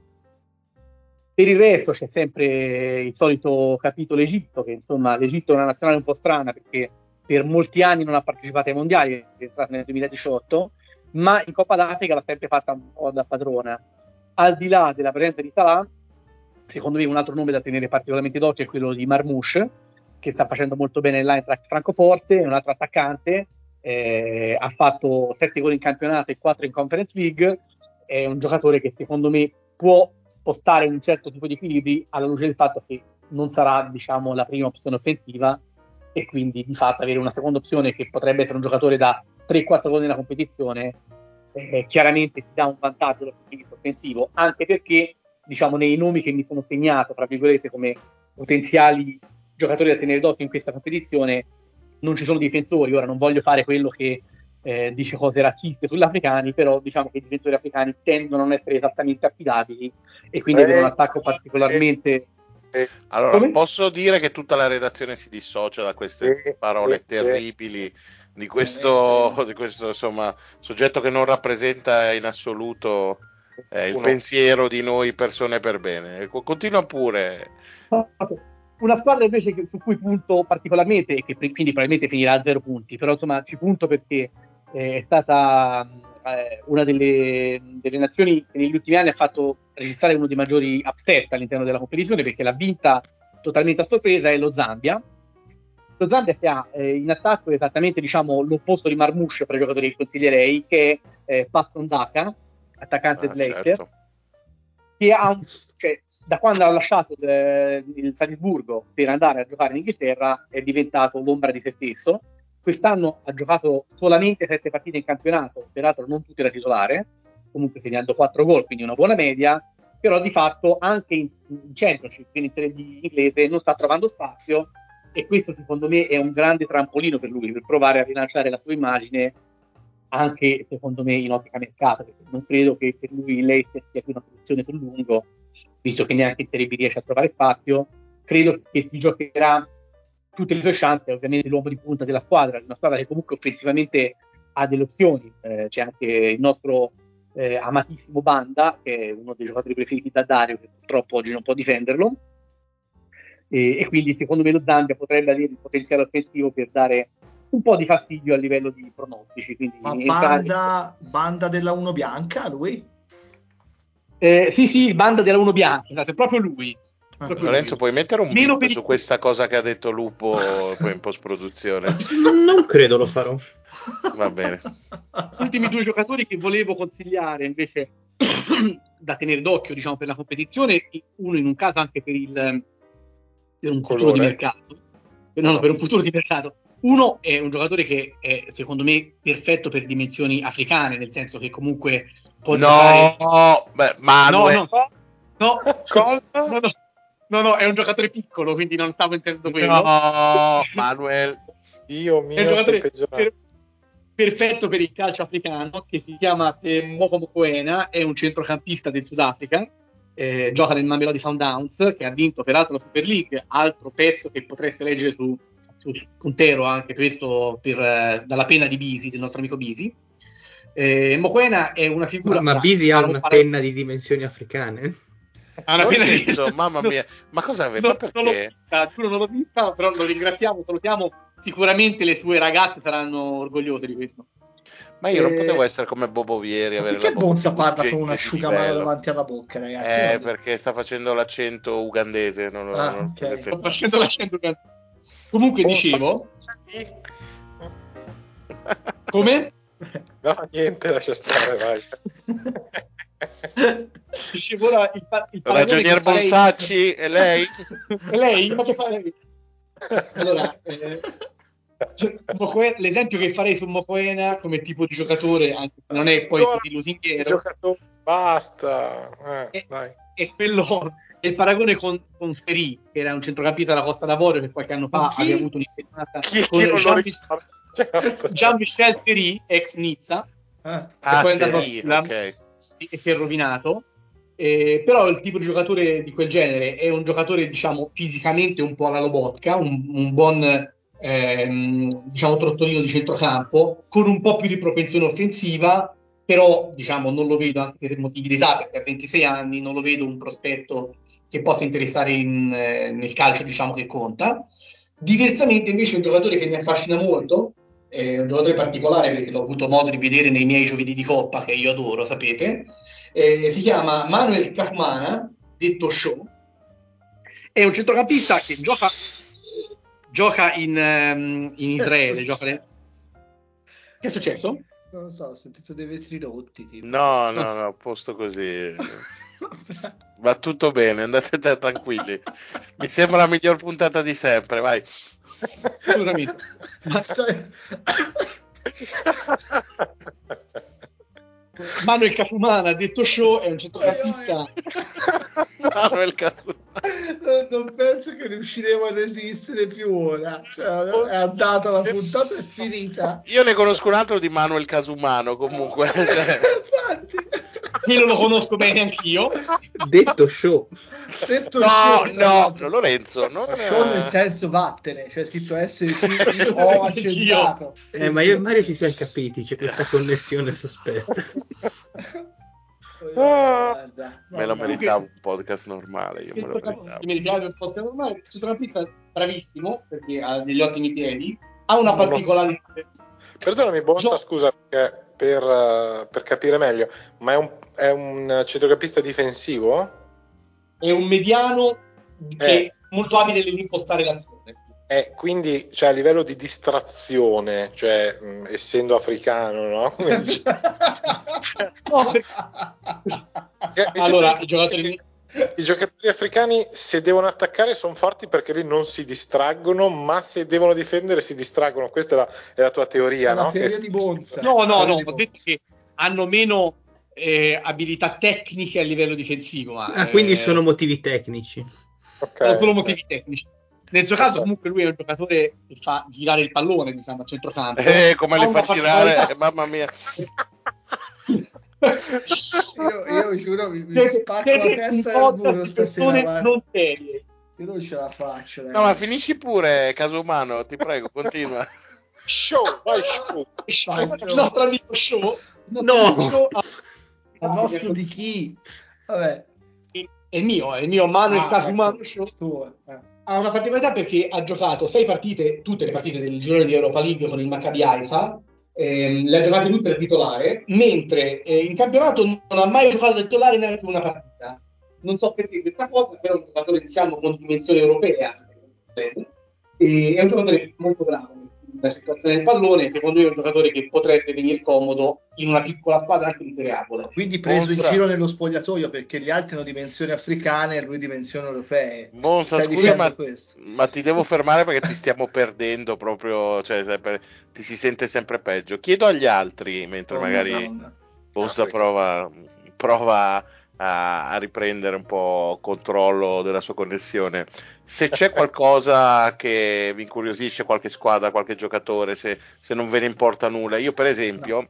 Per il resto c'è sempre il solito capitolo Egitto, che insomma l'Egitto è una nazionale un po' strana, perché per molti anni non ha partecipato ai mondiali, è entrata nel duemiladiciotto, ma in Coppa d'Africa l'ha sempre fatta un po' da padrona. Al di là della presenza di Salah, secondo me un altro nome da tenere particolarmente d'occhio è quello di Marmoush, che sta facendo molto bene l'Eintracht Francoforte, è un altro attaccante, eh, ha fatto sette gol in campionato e quattro in Conference League, è un giocatore che secondo me può spostare un certo tipo di equilibri alla luce del fatto che non sarà, diciamo, la prima opzione offensiva, e quindi di fatto avere una seconda opzione che potrebbe essere un giocatore da tre quattro gol nella competizione eh, chiaramente ti dà un vantaggio dal punto di vista offensivo, anche perché, diciamo, nei nomi che mi sono segnato tra virgolette come potenziali giocatori da tenere d'occhio in questa competizione non ci sono difensori. Ora non voglio fare quello che eh, dice cose razziste sugli africani, però diciamo che i difensori africani tendono a non essere esattamente affidabili e quindi eh, avere un attacco particolarmente eh, eh. Allora come? Posso dire che tutta la redazione si dissocia da queste eh, parole eh, terribili eh. Di questo, di questo insomma, soggetto che non rappresenta in assoluto eh, il pensiero di noi persone per bene. Continua pure. Una squadra invece che, su cui punto particolarmente, e che quindi probabilmente finirà a zero punti, però insomma ci punto perché eh, è stata eh, una delle, delle nazioni che negli ultimi anni ha fatto registrare uno dei maggiori upset all'interno della competizione, perché l'ha vinta totalmente a sorpresa, è lo Zambia. Lo Zambia che ha eh, in attacco esattamente, diciamo, l'opposto di Marmoush per i giocatori che consiglierei, che è eh, Patson Daka, attaccante ah, del Leicester, certo. Che ha, cioè, da quando ha lasciato eh, il Salisburgo per andare a giocare in Inghilterra è diventato l'ombra di se stesso. Quest'anno ha giocato solamente sette partite in campionato, peraltro non tutte da titolare, comunque segnando quattro gol, quindi una buona media, però di fatto anche in, in Championship, in Serie B inglese, non sta trovando spazio, e questo secondo me è un grande trampolino per lui, per provare a rilanciare la sua immagine anche secondo me in ottica mercato, perché non credo che per lui lei sia più una soluzione sul lungo, visto che neanche in Serie B riesce a trovare spazio. Credo che si giocherà tutte le sue chance, ovviamente l'uomo di punta della squadra, una squadra che comunque offensivamente ha delle opzioni, eh, c'è anche il nostro eh, amatissimo Banda, che è uno dei giocatori preferiti da Dario, che purtroppo oggi non può difenderlo, e, e quindi secondo me lo Zambia potrebbe avere il potenziale offensivo per dare un po' di fastidio a livello di pronostici. Quindi ma Banda, in... Banda della uno bianca, lui? Eh, sì, sì, il Banda della uno bianca, esatto, è proprio lui. Ah, Lorenzo, puoi mettere un bip per... su questa cosa che ha detto Lupo poi in post-produzione? Non, non credo lo farò. Va bene. Gli ultimi due giocatori che volevo consigliare invece da tenere d'occhio, diciamo, per la competizione, uno in un caso anche per, il, per un colore. futuro di mercato, no, no, per un futuro di mercato. Uno è un giocatore che è secondo me perfetto per dimensioni africane, nel senso che comunque può no, giocare... no, beh, Manuel. no, no, no, cosa? no, no. No, no, è un giocatore piccolo, quindi non stavo intendendo quello. No, Manuel, dio mio, è un giocatore per, perfetto per il calcio africano, che si chiama Moko Mokoena, è un centrocampista del Sudafrica, eh, gioca nel Mamelodi Sundowns, che ha vinto peraltro la Super League, altro pezzo che potreste leggere su, su, su Puntero, anche questo per, eh, dalla penna di Bisi, del nostro amico Bisi. Eh, Mokoena è una figura... Ma, ma Bisi ha una parla... penna di dimensioni africane? Lorenzo, mamma mia, ma cosa aveva? Non, non l'ho vista, giuro non l'ho vista, però lo ringraziamo, salutiamo, sicuramente le sue ragazze saranno orgogliose di questo. Ma io e... non potevo essere come Bobo Vieri, avere perché la Bonsa parla con un asciugamano davanti alla bocca, ragazzi? Eh, non... perché sta facendo l'accento ugandese, non lo, ah, non okay. sta facendo l'accento ugandese. Comunque Bonsa, dicevo, come? No, niente, lascia stare, vai. Dicevo ora il, par- il ragionier Bonsacci e lei e lei ma che farei? Allora eh, Mokoena, l'esempio che farei su Mokoena come tipo di giocatore, anche se non è poi allora, così lusinghiero giocatore, basta eh, è, vai. È quello, è il paragone con, con Seri, che era un centrocampista della Costa d'Avorio che qualche anno fa aveva avuto un'infettata con Jean-Michel, certo. Jean-Michel Seri, ex Nizza, ah, ah Seri, ok, e si è rovinato. Eh, però il tipo di giocatore di quel genere è un giocatore, diciamo, fisicamente un po' alla Lobotka, un, un buon ehm, diciamo trottolino di centrocampo con un po' più di propensione offensiva, però diciamo non lo vedo, anche per motivi di età, perché a ventisei anni non lo vedo un prospetto che possa interessare in, eh, nel calcio, diciamo, che conta. Diversamente invece è un giocatore che mi affascina molto, è un giocatore particolare perché l'ho avuto modo di vedere nei miei giovedì di Coppa, che io adoro, sapete. Eh, si chiama Manuel Kahmana, detto Show, è un centrocampista che gioca gioca in, um, in Israele. Gioca le... Che è successo? Non lo so, ho sentito dei vetri rotti. Tipo. No, no, no, posto così. Va tutto bene, andate tranquilli. Mi sembra la miglior puntata di sempre, vai. Scusami. Ma stai... Manuel Kahmana, detto Show, è un centrocampista. Manuel non, non penso che riusciremo ad esistere più ora. Cioè, è andata la puntata, è finita. Io ne conosco un altro di Manuel Casumano, comunque. Quello lo conosco bene anch'io. Detto Show. Detto no, show, no, no, Lorenzo. Non show è... nel senso vattene, cioè scritto S ho accennato. Eh, ma io e Mario ci siamo capiti, c'è questa connessione sospetta. Ah, me lo meritavo un podcast normale. Io me lo meritavo. Mi meritavo un podcast normale. Il centrocampista bravissimo, perché ha degli ottimi piedi. Ha una particolarità. Perdonami, Bonsa, Gio... scusa perché per, per capire meglio, ma è un, è un centrocampista difensivo? È un mediano che eh. è molto abile nell'impostare l'azione. Eh, quindi cioè, a livello di distrazione, cioè mh, essendo africano, no? No, perché... allora, i giocatori... i giocatori africani, se devono attaccare, sono forti perché lì non si distraggono, ma se devono difendere si distraggono. Questa è la, è la tua teoria, è no? La teoria che... di Bonsa. No, no, no, ho detto che hanno meno eh, abilità tecniche a livello difensivo. Ah, eh, quindi sono motivi tecnici. Okay, sono solo motivi okay. tecnici. Nel suo caso, comunque, lui è un giocatore che fa girare il pallone, diciamo, a centrocampo. Eh, come le fa girare, mamma mia. io, io giuro, mi, mi spacco la testa al muro stasera. Non serie. Io non ce la faccio. Ragazzi. No, ma finisci pure, caso umano, ti prego, continua. Show, vai show. show. Il nostro amico show. Il nostro no. Show a... Il nostro di chi? Vabbè. È mio, è mio mano, ah, il caso umano show. Tuo, eh. Ha una particolarità perché ha giocato sei partite, tutte le partite del girone di Europa League con il Maccabi Haifa, ehm, le ha giocate tutte da titolare, mentre eh, in campionato non ha mai giocato da titolare neanche una partita. Non so perché questa cosa, però è un giocatore, diciamo, con dimensione europea, e è un giocatore molto bravo nella situazione del pallone, secondo me è un giocatore che potrebbe venire comodo in una piccola squadra anche di Serie A. Quindi preso Bonsa. In giro nello spogliatoio, perché gli altri hanno dimensioni africane e lui dimensioni europee. Bonsa, scusa, ma, ma ti devo fermare perché ti stiamo perdendo proprio, cioè sempre, ti si sente sempre peggio. Chiedo agli altri, mentre oh, magari no, no. Bonsa no, prova, prova a, a riprendere un po' controllo della sua connessione. Se c'è qualcosa che vi incuriosisce, qualche squadra, qualche giocatore, se, se non ve ne importa nulla. Io, per esempio, no.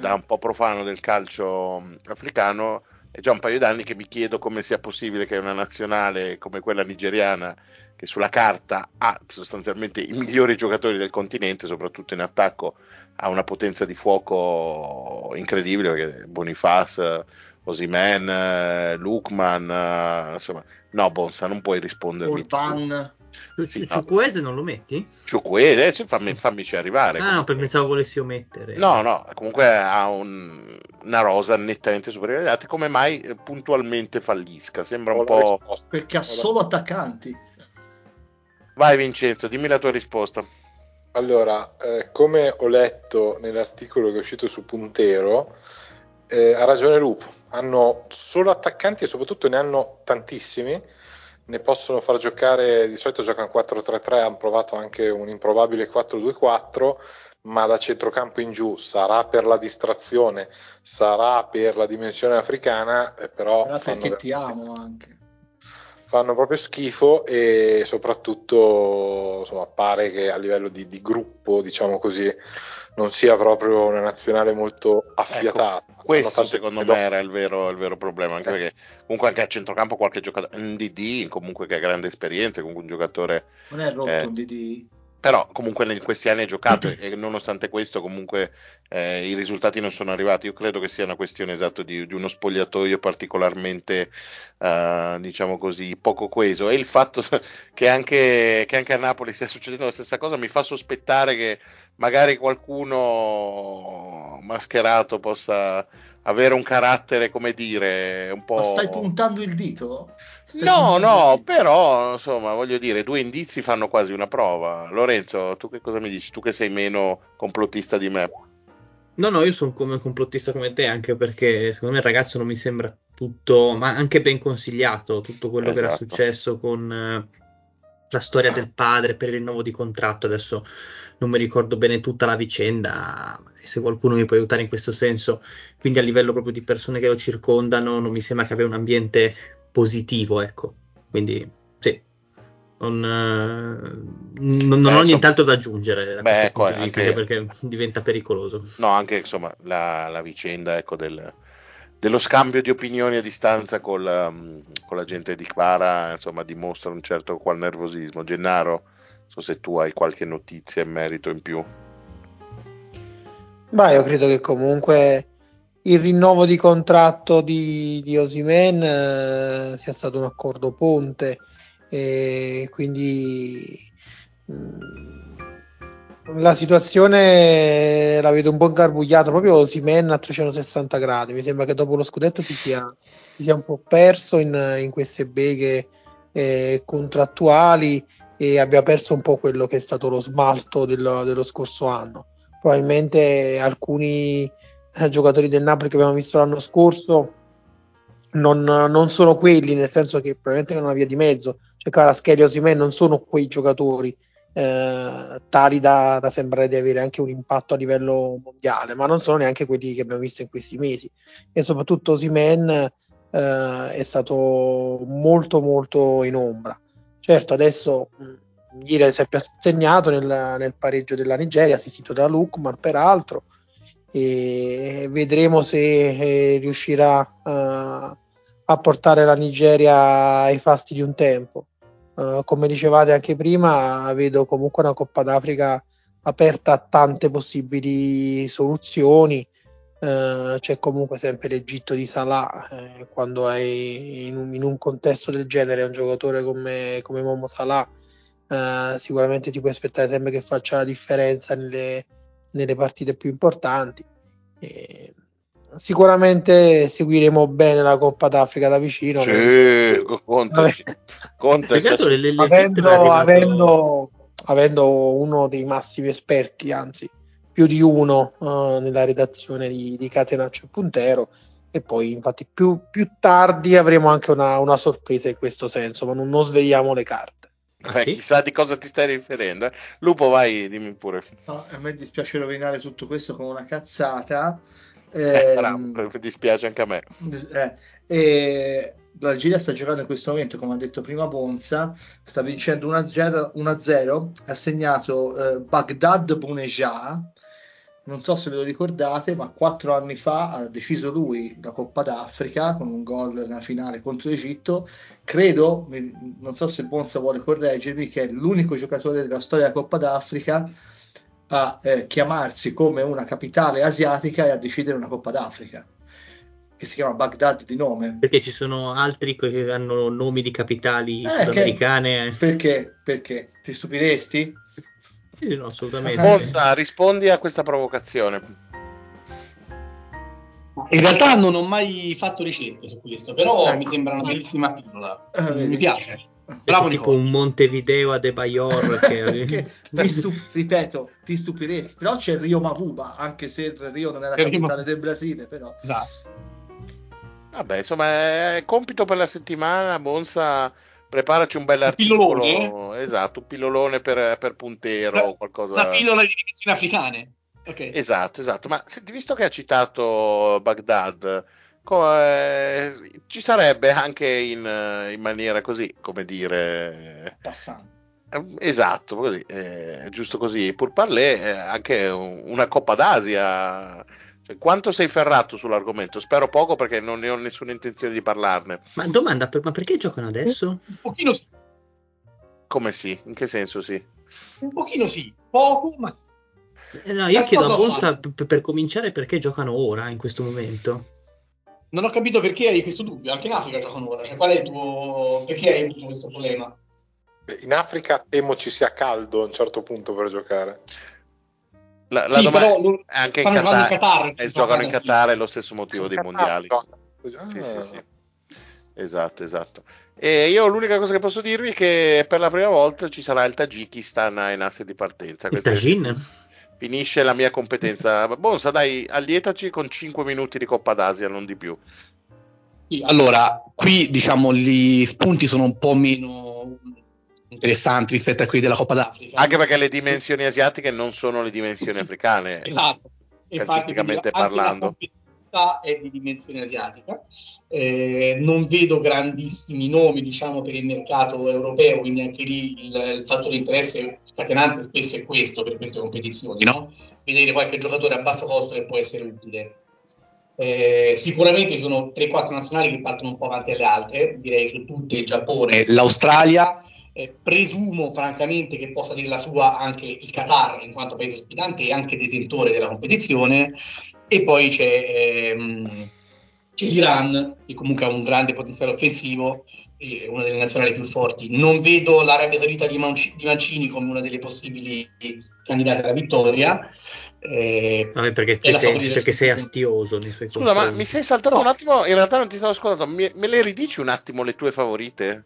da un po' profano del calcio africano, è già un paio d'anni che mi chiedo come sia possibile che una nazionale come quella nigeriana, che sulla carta ha sostanzialmente i migliori giocatori del continente, soprattutto in attacco, ha una potenza di fuoco incredibile, perché Boniface, Osimhen, Lukman, insomma... No, Bonsa, non puoi rispondermi. Urban. Sì, Ciucuese no. Non lo metti? Ciucuese, cioè, fammi, fammici arrivare. Ah, no, pensavo volessi omettere. No, no, comunque ha un, una rosa nettamente superiore agli altri. Come mai eh, puntualmente fallisca? Sembra un po'... Perché ha solo attaccanti. Vai Vincenzo, dimmi la tua risposta. Allora, eh, come ho letto nell'articolo che è uscito su Puntero, eh, ha ragione Lupo. Hanno solo attaccanti e soprattutto ne hanno tantissimi, ne possono far giocare, di solito giocano quattro tre tre, hanno provato anche un improbabile quattro due quattro, ma da centrocampo in giù, sarà per la distrazione, sarà per la dimensione africana, però fanno, ti amo anche. fanno proprio schifo, e soprattutto insomma, pare che a livello di, di gruppo, diciamo così, non sia proprio una nazionale molto affiatata. Ecco, questo secondo me dopo. era il vero, il vero problema, anche eh. perché comunque anche a centrocampo qualche giocatore, N D D comunque che ha grande esperienza, comunque un giocatore... Non è rotto eh, N D D? Però comunque in questi anni ha giocato e nonostante questo comunque eh, i risultati non sono arrivati. Io credo che sia una questione esatto di, di uno spogliatoio particolarmente... Uh, diciamo così poco coeso, e il fatto che anche, che anche a Napoli stia succedendo la stessa cosa mi fa sospettare che magari qualcuno mascherato possa avere un carattere, come dire, un po'... Ma stai puntando il dito? Stai no, no, dito. Però insomma voglio dire, due indizi fanno quasi una prova. Lorenzo, tu che cosa mi dici? Tu che sei meno complottista di me. No, no, io sono come complottista come te, anche perché secondo me il ragazzo non mi sembra tutto, ma anche ben consigliato, tutto quello esatto. che era successo con eh, la storia del padre per il rinnovo di contratto. Adesso non mi ricordo bene tutta la vicenda, se qualcuno mi può aiutare in questo senso. Quindi a livello proprio di persone che lo circondano non mi sembra che abbia un ambiente positivo, ecco. Quindi sì, non, eh, non, non eh, ho nient'altro da aggiungere, beh, ecco, anche, vista, perché diventa pericoloso. No, anche insomma la, la vicenda, ecco, del dello scambio di opinioni a distanza col, um, con la gente di Quara, insomma, dimostra un certo qual nervosismo. Gennaro, so se tu hai qualche notizia in merito in più. Ma io credo che comunque il rinnovo di contratto di, di Osimhen eh, sia stato un accordo ponte, e quindi mh, la situazione la vedo un po' ingarbugliata, proprio Osimhen a trecentosessanta gradi. Mi sembra che dopo lo scudetto si sia, si sia un po' perso in, in queste beghe eh, contrattuali, e abbia perso un po' quello che è stato lo smalto dello, dello scorso anno. Probabilmente alcuni eh, giocatori del Napoli che abbiamo visto l'anno scorso non, non sono quelli, nel senso che probabilmente è una via di mezzo. Cioè Kvaratskhelia e Osimhen non sono quei giocatori eh, tali da, da sembrare di avere anche un impatto a livello mondiale, ma non sono neanche quelli che abbiamo visto in questi mesi. E soprattutto Osimhen eh, è stato molto molto in ombra. Certo, adesso ieri si è assegnato nel, nel pareggio della Nigeria, assistito da Lukman peraltro, e vedremo se eh, riuscirà eh, a portare la Nigeria ai fasti di un tempo. Uh, come dicevate anche prima, vedo comunque una Coppa d'Africa aperta a tante possibili soluzioni. Uh, c'è comunque sempre l'Egitto di Salah, eh, quando è in un, in un contesto del genere un giocatore come, come Momo Salah, uh, sicuramente ti puoi aspettare sempre che faccia la differenza nelle, nelle partite più importanti. E sicuramente seguiremo bene la Coppa d'Africa da vicino. Sì, perché... conta, conta le, le, le avendo, avendo, avendo uno dei massimi esperti, anzi più di uno, uh, nella redazione di, di Catenaccio e Puntero. E poi infatti più, più tardi avremo anche una, una sorpresa in questo senso, ma non, non svegliamo le carte. Ah, eh, sì? Chissà di cosa ti stai riferendo. Lupo, vai, dimmi pure. No, a me dispiace rovinare tutto questo con una cazzata. Eh, Ramp, dispiace anche a me. Eh, eh, L'Algeria sta giocando in questo momento, come ha detto prima Bonsa, sta vincendo uno a zero, ha segnato eh, Baghdad Bouneja, non so se ve lo ricordate, ma quattro anni fa ha deciso lui la Coppa d'Africa con un gol nella finale contro l'Egitto. Credo, non so se Bonsa vuole correggermi, che è l'unico giocatore della storia della Coppa d'Africa a eh, chiamarsi come una capitale asiatica e a decidere una Coppa d'Africa, che si chiama Baghdad di nome, perché ci sono altri che hanno nomi di capitali eh, sudamericane che... perché? perché? Ti stupiresti? Eh, no, assolutamente. Bonsa, rispondi a questa provocazione. In realtà non ho mai fatto ricerche su questo, però ecco, mi sembra una bellissima pillola, eh, mi piace. Bravo, tipo un Montevideo a De Bayor che... che ti stup- ripeto, ti stupiresti, però c'è Rio Mavuba, anche se Rio non è la capitale del Brasile, però no. Vabbè, insomma, è compito per la settimana. Bonsa, preparaci un bell'articolo, pillolone. Esatto, un pillolone per, per Puntero, la, qualcosa, una pillola di dimensioni africane, okay. Esatto, esatto. Ma senti, visto che ha citato Baghdad, come, ci sarebbe anche in, in maniera così, come dire, passante, esatto, così, eh, giusto così pur parlé, eh, anche una Coppa d'Asia. Cioè, quanto sei ferrato sull'argomento? Spero poco, perché non ne ho nessuna intenzione di parlarne. Ma domanda, per, ma perché giocano adesso? Un pochino sì. Come sì? In che senso sì? Un pochino sì, poco ma sì. No, io ma chiedo a Bonsa per, per cominciare perché giocano ora, in questo momento. Non ho capito perché hai questo dubbio, anche in Africa giocano ora, cioè qual è il tuo... perché hai avuto questo problema? In Africa temo ci sia caldo a un certo punto per giocare. La, la sì, domanda... però anche in Qatar, in Qatar eh, giocano in Qatar, è lo stesso motivo dei mondiali. Ah. Sì, sì, sì. Esatto, esatto. E io l'unica cosa che posso dirvi è che per la prima volta ci sarà il Tagikistan in asse di partenza. Il Tajin? È... Finisce la mia competenza. Bonsa, dai, allietaci con cinque minuti di Coppa d'Asia, non di più. Sì, allora, qui diciamo gli spunti sono un po' meno interessanti rispetto a quelli della Coppa d'Africa. Anche perché le dimensioni asiatiche non sono le dimensioni africane, esatto, calcisticamente parlando. È di dimensione asiatica, eh, non vedo grandissimi nomi, diciamo, per il mercato europeo, quindi anche lì il, il fattore di interesse scatenante spesso è questo per queste competizioni, no? Vedere qualche giocatore a basso costo che può essere utile. Eh, sicuramente ci sono tre quattro nazionali che partono un po' avanti alle altre, direi su tutte il Giappone, l'Australia, eh, presumo francamente che possa dire la sua anche il Qatar in quanto paese ospitante e anche detentore della competizione. E poi c'è, ehm, c'è l'Iran, che comunque ha un grande potenziale offensivo, è una delle nazionali più forti. Non vedo l'Arabia Saudita di Mancini come una delle possibili candidate alla vittoria. Eh, Vabbè, perché, ti sei, perché del... sei astioso nei suoi confronti. Scusa, ma mi sei saltato no. un attimo, in realtà non ti stavo ascoltando, mi, me le ridici un attimo le tue favorite?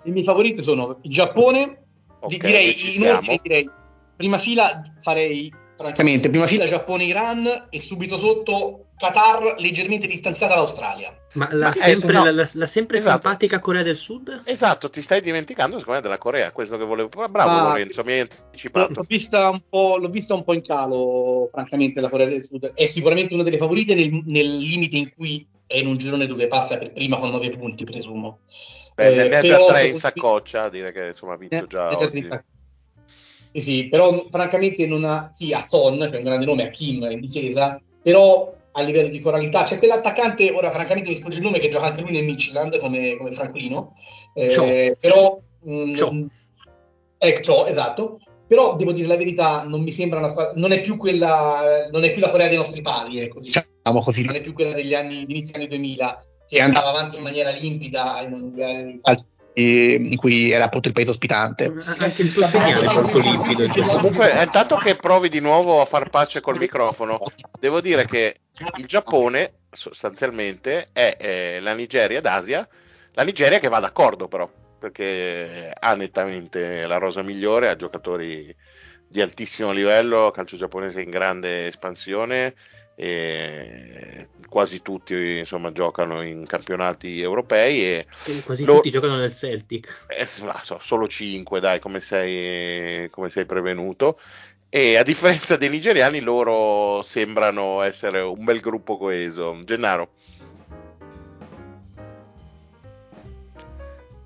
Le mie favorite sono il Giappone, okay, direi, ci siamo. direi prima fila farei... Francamente, prima fila Giappone-Iran e subito sotto Qatar, leggermente distanziata dall'Australia. Ma la Ma sempre, no. la, la, la sempre esatto. simpatica Corea del Sud? Esatto, ti stai dimenticando secondo me della Corea, questo che volevo. Bravo ah, Lorenzo, mi hai anticipato. L'ho vista un po', l'ho vista un po' in calo, francamente, la Corea del Sud. È sicuramente una delle favorite nel, nel limite in cui è in un girone dove passa per prima con nove punti, presumo. Beh, eh, ne ha già tre in saccoccia, a dire che insomma ha vinto ne, già ne oggi. Sì, sì, però francamente non ha... Sì, a Son, che è un grande nome, a Kim in difesa, però... a livello di coralità, c'è quell'attaccante, ora francamente mi sfugge il nome, che gioca anche lui nel Midtjylland come, come Francolino, eh, però mh, ecco, ciò, esatto, però devo dire la verità, non mi sembra una squadra, non è più quella, non è più la Corea dei nostri pali, ecco, diciamo così, non è più quella degli anni, inizio anni duemila, che andava avanti in maniera limpida ai mondiali, al- in cui era appunto il paese ospitante. Anche il tuo segnale è molto limpido. Comunque, intanto che provi di nuovo a far pace col microfono, devo dire che il Giappone sostanzialmente è eh, la Nigeria d'Asia, la Nigeria che va d'accordo però, perché ha nettamente la rosa migliore, ha giocatori di altissimo livello, calcio giapponese in grande espansione, e quasi tutti insomma giocano in campionati europei e quasi lo... tutti giocano nel Celtic, eh, so, solo cinque, dai, come sei, come sei prevenuto, e a differenza dei nigeriani loro sembrano essere un bel gruppo coeso. Gennaro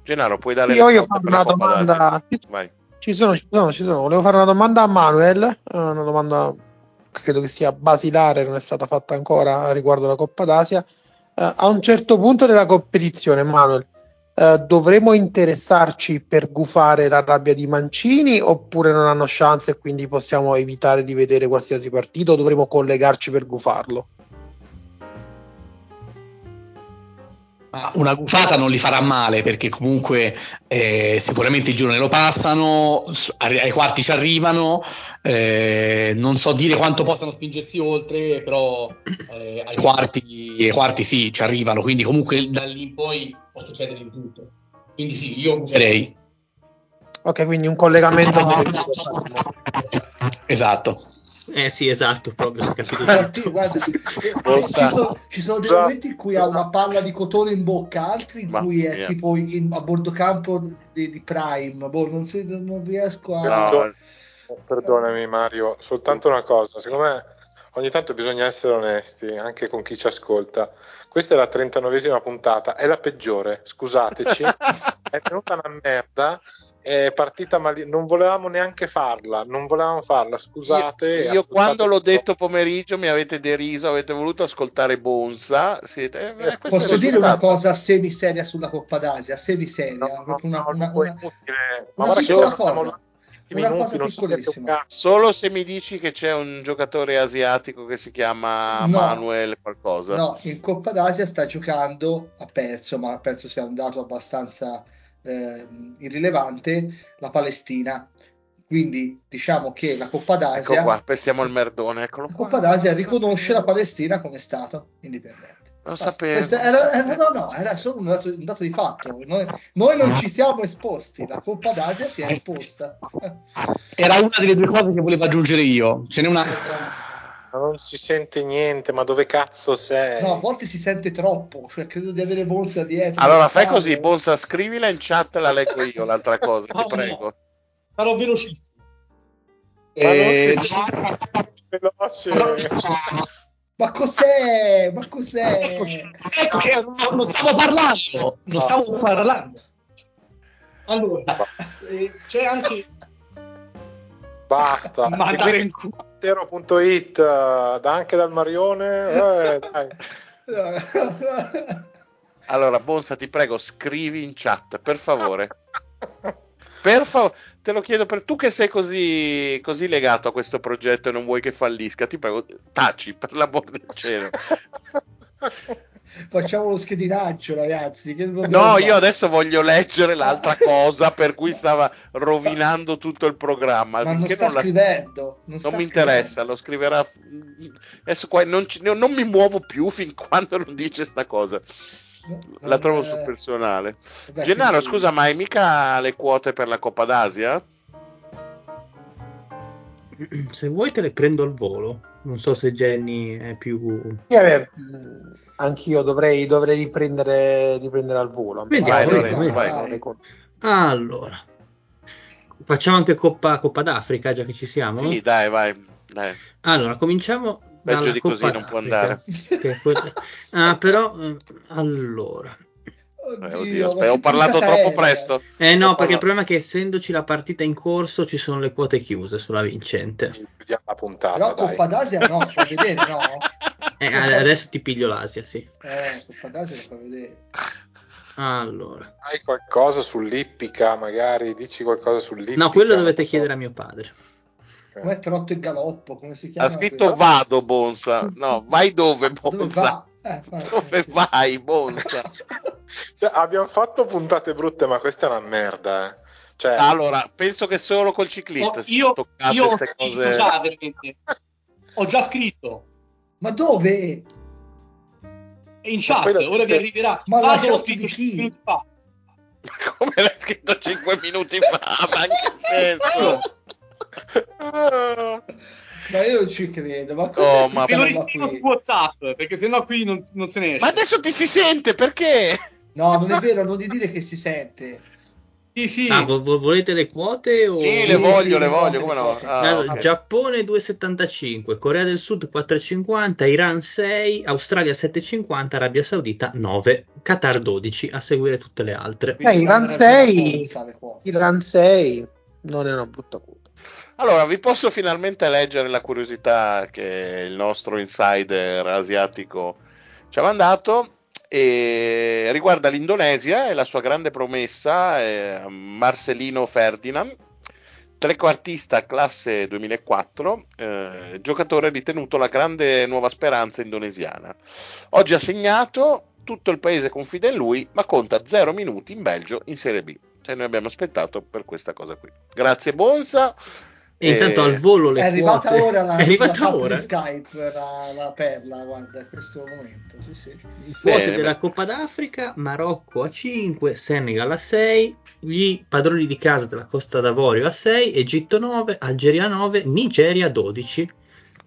Gennaro puoi dare sì, io, io faccio una domanda. Vai. Ci sono, ci sono, ci sono volevo fare una domanda a Manuel, una domanda credo che sia basilare, non è stata fatta ancora riguardo la Coppa d'Asia. Uh, a un certo punto della competizione, Manuel, uh, dovremo interessarci per gufare la rabbia di Mancini oppure non hanno chance e quindi possiamo evitare di vedere qualsiasi partito, o dovremo collegarci per gufarlo? Una gufata non li farà male, perché comunque eh, sicuramente il girone lo passano, ai quarti ci arrivano, eh, non so dire quanto possano spingersi oltre, però eh, ai quarti, ai quarti sì, ci arrivano, quindi comunque da lì in poi può succedere di tutto, quindi sì, io direi. Ok, quindi un collegamento esatto. Eh sì, esatto, proprio si è capito. Infatti, guarda, ci, sono, ci sono dei momenti in cui ha una palla di cotone in bocca, altri in Ma cui è mia. tipo in, a bordo campo di, di Prime. Boh, non, si, non riesco a. No, perdonami, Mario. Soltanto una cosa, secondo me ogni tanto bisogna essere onesti anche con chi ci ascolta. Questa è la trentanovesima puntata, è la peggiore. Scusateci, è venuta una merda. È partita male, non volevamo neanche farla, non volevamo farla, scusate. Io, io quando l'ho detto pomeriggio mi avete deriso, avete voluto ascoltare Bonsa. Siete, eh, posso dire una cosa semiseria sulla Coppa d'Asia, semiseria, no, no, una, no, una, una, una, una piccola cosa. Minuti, non so se solo se mi dici che c'è un giocatore asiatico che si chiama no, Manuel qualcosa. No, in Coppa d'Asia sta giocando, ha perso, ma penso sia un dato abbastanza Eh, irrilevante, la Palestina. Quindi diciamo che la Coppa d'Asia, ecco qua, pestiamo il merdone, eccolo qua. La Coppa d'Asia riconosce la Palestina come stato indipendente. Lo sapevo. Era, era, no, no, era solo un dato, un dato di fatto. Noi, noi non ci siamo esposti, la Coppa d'Asia si è esposta. Era una delle due cose che volevo aggiungere io. Ce n'è una. Non si sente niente, ma dove cazzo sei? No, a volte si sente troppo, cioè credo di avere Bonsa dietro. Allora fai caso. Così, Bonsa, scrivila in chat, la leggo io, l'altra cosa, no, ti prego. Sarò velocissimo. Eh... Ma, non si sente... veloce. ma cos'è? Ma cos'è? Ecco che non stavo parlando, non no. stavo parlando. Allora, eh, c'è anche... Basta, ma dai, Puntero punto it da anche dal Marione, eh, dai. Allora Bonsa, ti prego, scrivi in chat, per favore, per favore, te lo chiedo, per tu che sei così, così legato a questo progetto e non vuoi che fallisca, ti prego, taci, per l'amor del cielo. Facciamo lo schedinaggio, ragazzi, che no fare? Io adesso voglio leggere l'altra cosa per cui stava rovinando tutto il programma. Ma non sta non scrivendo la... non, non sta mi scrivendo. Interessa, lo scriverà adesso qua, non, ci... non mi muovo più fin quando non dice sta cosa, no, la trovo è... sul personale. Vabbè, Gennaro, quindi... scusa, ma hai mica le quote per la Coppa d'Asia? Se vuoi te le prendo al volo. Non so se Jenny è più... Eh, anch'io dovrei, dovrei riprendere, riprendere al volo. Vediamo, vai, vediamo, vai, vai. Allora, facciamo anche Coppa, Coppa d'Africa, già che ci siamo. Sì, dai, vai. Dai. Allora, cominciamo... Peggio di Coppa così non può andare. Ah, però, allora... Oddio, Oddio, aspetta, ho parlato troppo presto. Eh no, ho perché parlato. Il problema è che essendoci la partita in corso ci sono le quote chiuse sulla vincente. La puntata, però dai. Coppa d'Asia no, fa vedere no. Eh, adesso ti piglio l'Asia, sì. Eh, Coppa d'Asia lo fa vedere. Allora. Hai qualcosa sull'ippica magari? Dici qualcosa sull'ippica? No, quello dovete chiedere a mio padre. Come Trotto e Galoppo, come si chiama? Ha scritto quello? Vado Bonsa. No, vai dove Bonsa? Dove, va? eh, dove vai Bonsa? Cioè, abbiamo fatto puntate brutte, ma questa è una merda. Eh. Cioè, allora, penso che solo col ciclista no, si sono toccate io queste cose. Io già, veramente. Ho già scritto. Ma dove? È in chat, la... ora vi arriverà. Ma ah, l'ho scritto cinque minuti fa. Ma come l'hai scritto cinque minuti fa? Ma in che senso? Ma io non ci credo, ma cosa? Oh, ma se lo riscrivo su WhatsApp, perché sennò qui non, non se ne esce. Ma adesso ti si sente, perché? No, non è vero, non di dire che si sente. Sì, sì. Ah, vo- volete le quote? O... Sì, le voglio, le voglio, come no? Ah, okay. Giappone due virgola settantacinque, Corea del Sud quattro virgola cinquanta, Iran sei, Australia sette virgola cinquanta, Arabia Saudita nove, Qatar dodici, a seguire tutte le altre. Eh, Iran sei, Iran sei, non è una brutta quota. Allora, vi posso finalmente leggere la curiosità che il nostro insider asiatico ci ha mandato, e riguarda l'Indonesia e la sua grande promessa, eh, Marcelino Ferdinand, trequartista classe duemilaquattro, eh, giocatore ritenuto la grande nuova speranza indonesiana. Oggi ha segnato, tutto il paese confida in lui, ma conta zero minuti in Belgio in Serie B. Cioè, noi abbiamo aspettato per questa cosa qui. Grazie Bonsa. E intanto al volo le è arrivata quote. Ora la, è arrivata la ora. Di Skype la, la perla, guarda, in questo momento sì, sì. Quote bene, della beh. Coppa d'Africa: Marocco a cinque, Senegal a sei, gli padroni di casa della Costa d'Avorio a sei, Egitto nove, Algeria nove, Nigeria dodici.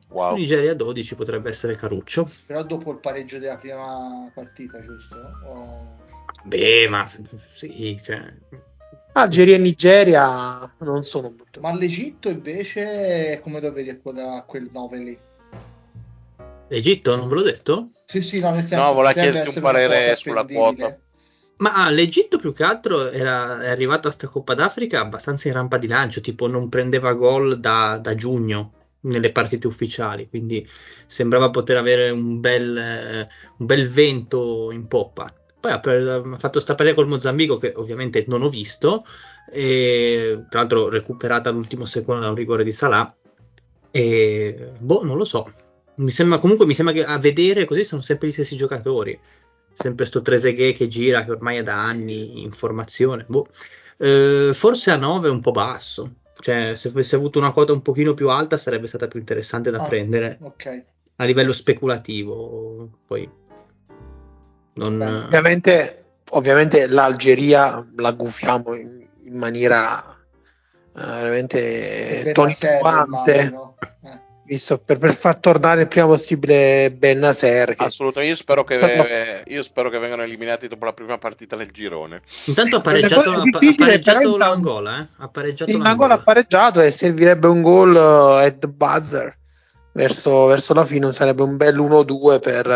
Wow. Su Nigeria dodici potrebbe essere caruccio. Però dopo il pareggio della prima partita, giusto? O... Beh, ma sì, cioè... Algeria e Nigeria non sono brutte. Ma l'Egitto invece come lo vedi a quel nove lì? L'Egitto non ve l'ho detto? Sì, sì, no, nel senso, no, voleva chiederti un parere sulla quota. Ma ah, l'Egitto più che altro era, è arrivata a sta Coppa d'Africa abbastanza in rampa di lancio, tipo non prendeva gol da, da giugno nelle partite ufficiali, quindi sembrava poter avere un bel, eh, un bel vento in poppa. Poi ha fatto sta pelea col Mozambico, che ovviamente non ho visto, e tra l'altro recuperata all'ultimo secondo da un rigore di Salah, e boh, non lo so, mi sembra, comunque mi sembra che a vedere così sono sempre gli stessi giocatori, sempre sto Trezeguet che gira, che ormai è da anni in formazione, boh. Eh, forse a nove è un po' basso, cioè se avesse avuto una quota un pochino più alta sarebbe stata più interessante da ah, prendere, okay. A livello speculativo, poi... Non... Ovviamente, ovviamente l'Algeria la gufiamo in, in maniera uh, veramente tonificante, no? eh. Visto per, per far tornare il prima possibile Benacer. Che... Assolutamente, io spero che, eh, io spero che vengano eliminati dopo la prima partita del girone. Intanto ha pareggiato, ha pareggiato l'Angola, eh? Ha pareggiato l'Angola. L'Angola ha pareggiato e servirebbe un gol uh, at the buzzer verso, verso la fine, sarebbe un bel uno due per...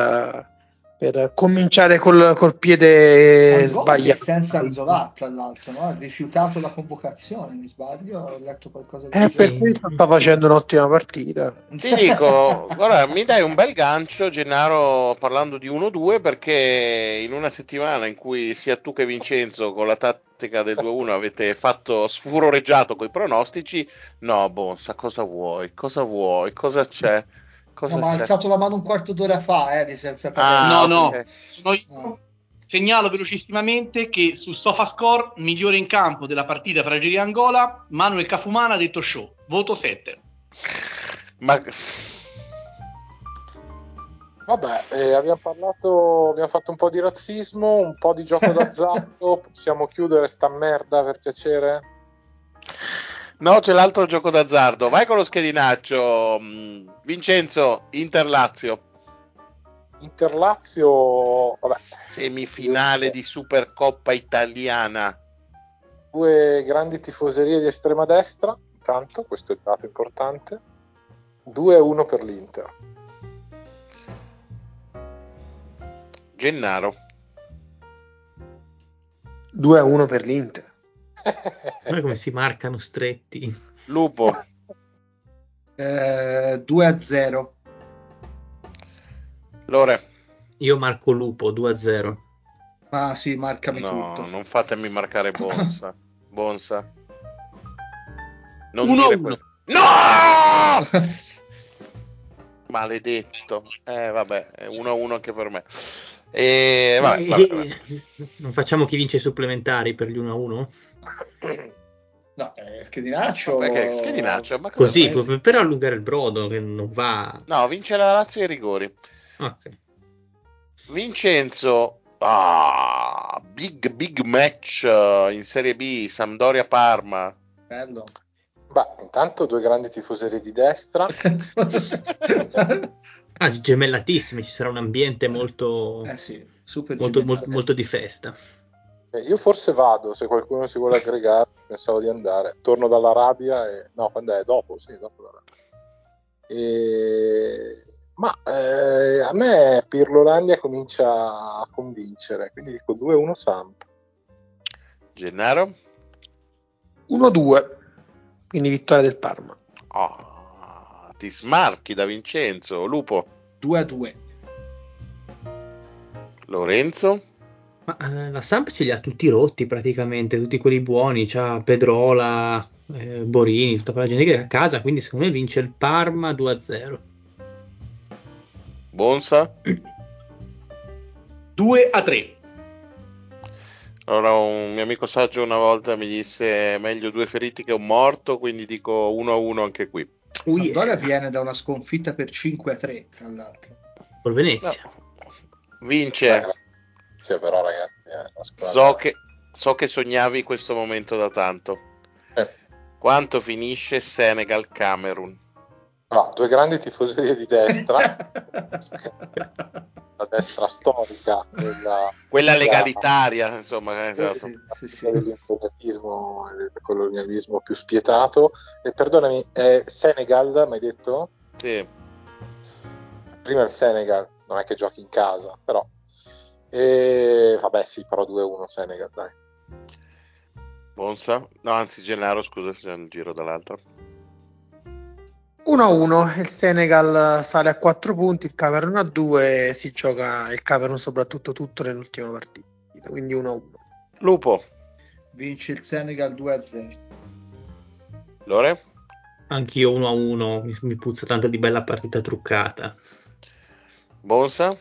Uh, per cominciare col, col piede Angola sbagliato, senza Anzola tra l'altro, no? Ha rifiutato la convocazione, mi sbaglio, ho letto qualcosa di eh, per questo sta facendo un'ottima partita, ti dico. Guarda, mi dai un bel gancio, Gennaro, parlando di uno due, perché in una settimana in cui sia tu che Vincenzo con la tattica del due uno avete fatto sfuroreggiato coi pronostici, no Bonsa, cosa vuoi, cosa vuoi, cosa c'è? No, ma ha alzato la mano un quarto d'ora fa, eh, ah, no, no. Okay. Sono io. No. Segnalo velocissimamente che su SofaScore, migliore in campo della partita fra Algeria e Angola, Manuel Cafumana ha detto show, voto sette. Ma... Vabbè, eh, abbiamo parlato, abbiamo fatto un po' di razzismo, un po' di gioco d'azzardo, possiamo chiudere sta merda per piacere? No, c'è l'altro gioco d'azzardo. Vai con lo schedinaccio, Vincenzo. Inter-Lazio. Inter-Lazio, vabbè. Semifinale di Supercoppa Italiana. Due grandi tifoserie di estrema destra. Tanto, questo è il dato importante. due a uno per l'Inter. Gennaro. due a uno per l'Inter. Guarda come si marcano stretti. Lupo. eh, due a zero. Lore. Io marco Lupo due a zero. Ah sì, marcami no, tutto. No, non fatemi marcare Bonsa. Bonsa. Non uno, dire uno. Quello. No! Maledetto. Eh vabbè, è uno a uno anche per me. E vabbè, vabbè, vabbè. Non facciamo chi vince i supplementari per gli uno a uno? No, eh, schedinaccio. Perché schedinaccio? Ma così, fai? Per allungare il brodo che non va. No, vince la Lazio ai rigori. Okay. Vincenzo, ah, big big match in Serie B, Sampdoria Parma. Bello. Beh, intanto due grandi tifoserie di destra. Ah, gemellatissimi, ci sarà un ambiente molto, eh sì, super molto, molto, molto di festa. Eh, io forse vado, se qualcuno si vuole aggregare, pensavo di andare. Torno dall'Arabia e... no, quando è? Dopo, sì, dopo l'Arabia. E... ma eh, a me Pirlolandia comincia a convincere, quindi dico due a uno Samp. Gennaro? uno a due, quindi vittoria del Parma. Oh, ti smarchi da Vincenzo. Lupo? due a due. Lorenzo? Ma, eh, la Samp ce li ha tutti rotti praticamente, tutti quelli buoni, c'ha Pedrola, eh, Borini, tutta quella gente che è a casa, quindi secondo me vince il Parma due a zero. Bonsa? due a tre. Allora, un mio amico saggio una volta mi disse meglio due feriti che un morto, quindi dico uno a uno anche qui. Sampdoria viene da una sconfitta per cinque a tre, tra l'altro. Col Venezia. No. Vince. Sì, però ragazzi, eh, so, che, so che sognavi questo momento da tanto. Eh. Quanto finisce Senegal Camerun? No, due grandi tifoserie di destra, la destra storica, della, quella legalitaria, della, insomma, esatto. Sì, sì. Dell'imperialismo, del colonialismo più spietato. E perdonami, è Senegal, mi hai detto? Sì. Prima il Senegal, non è che giochi in casa, però. E vabbè, sì, però due a uno Senegal, dai. Bonsa? No, anzi, Gennaro, scusa, c'è un giro dall'altra. uno a uno, il Senegal sale a quattro punti, il Camerun a due, si gioca il Camerun soprattutto tutto nell'ultima partita, quindi uno a uno. Lupo? Vince il Senegal due a zero. Lore? Anch'io uno a uno, mi, mi puzza tanto di bella partita truccata. Bonsa?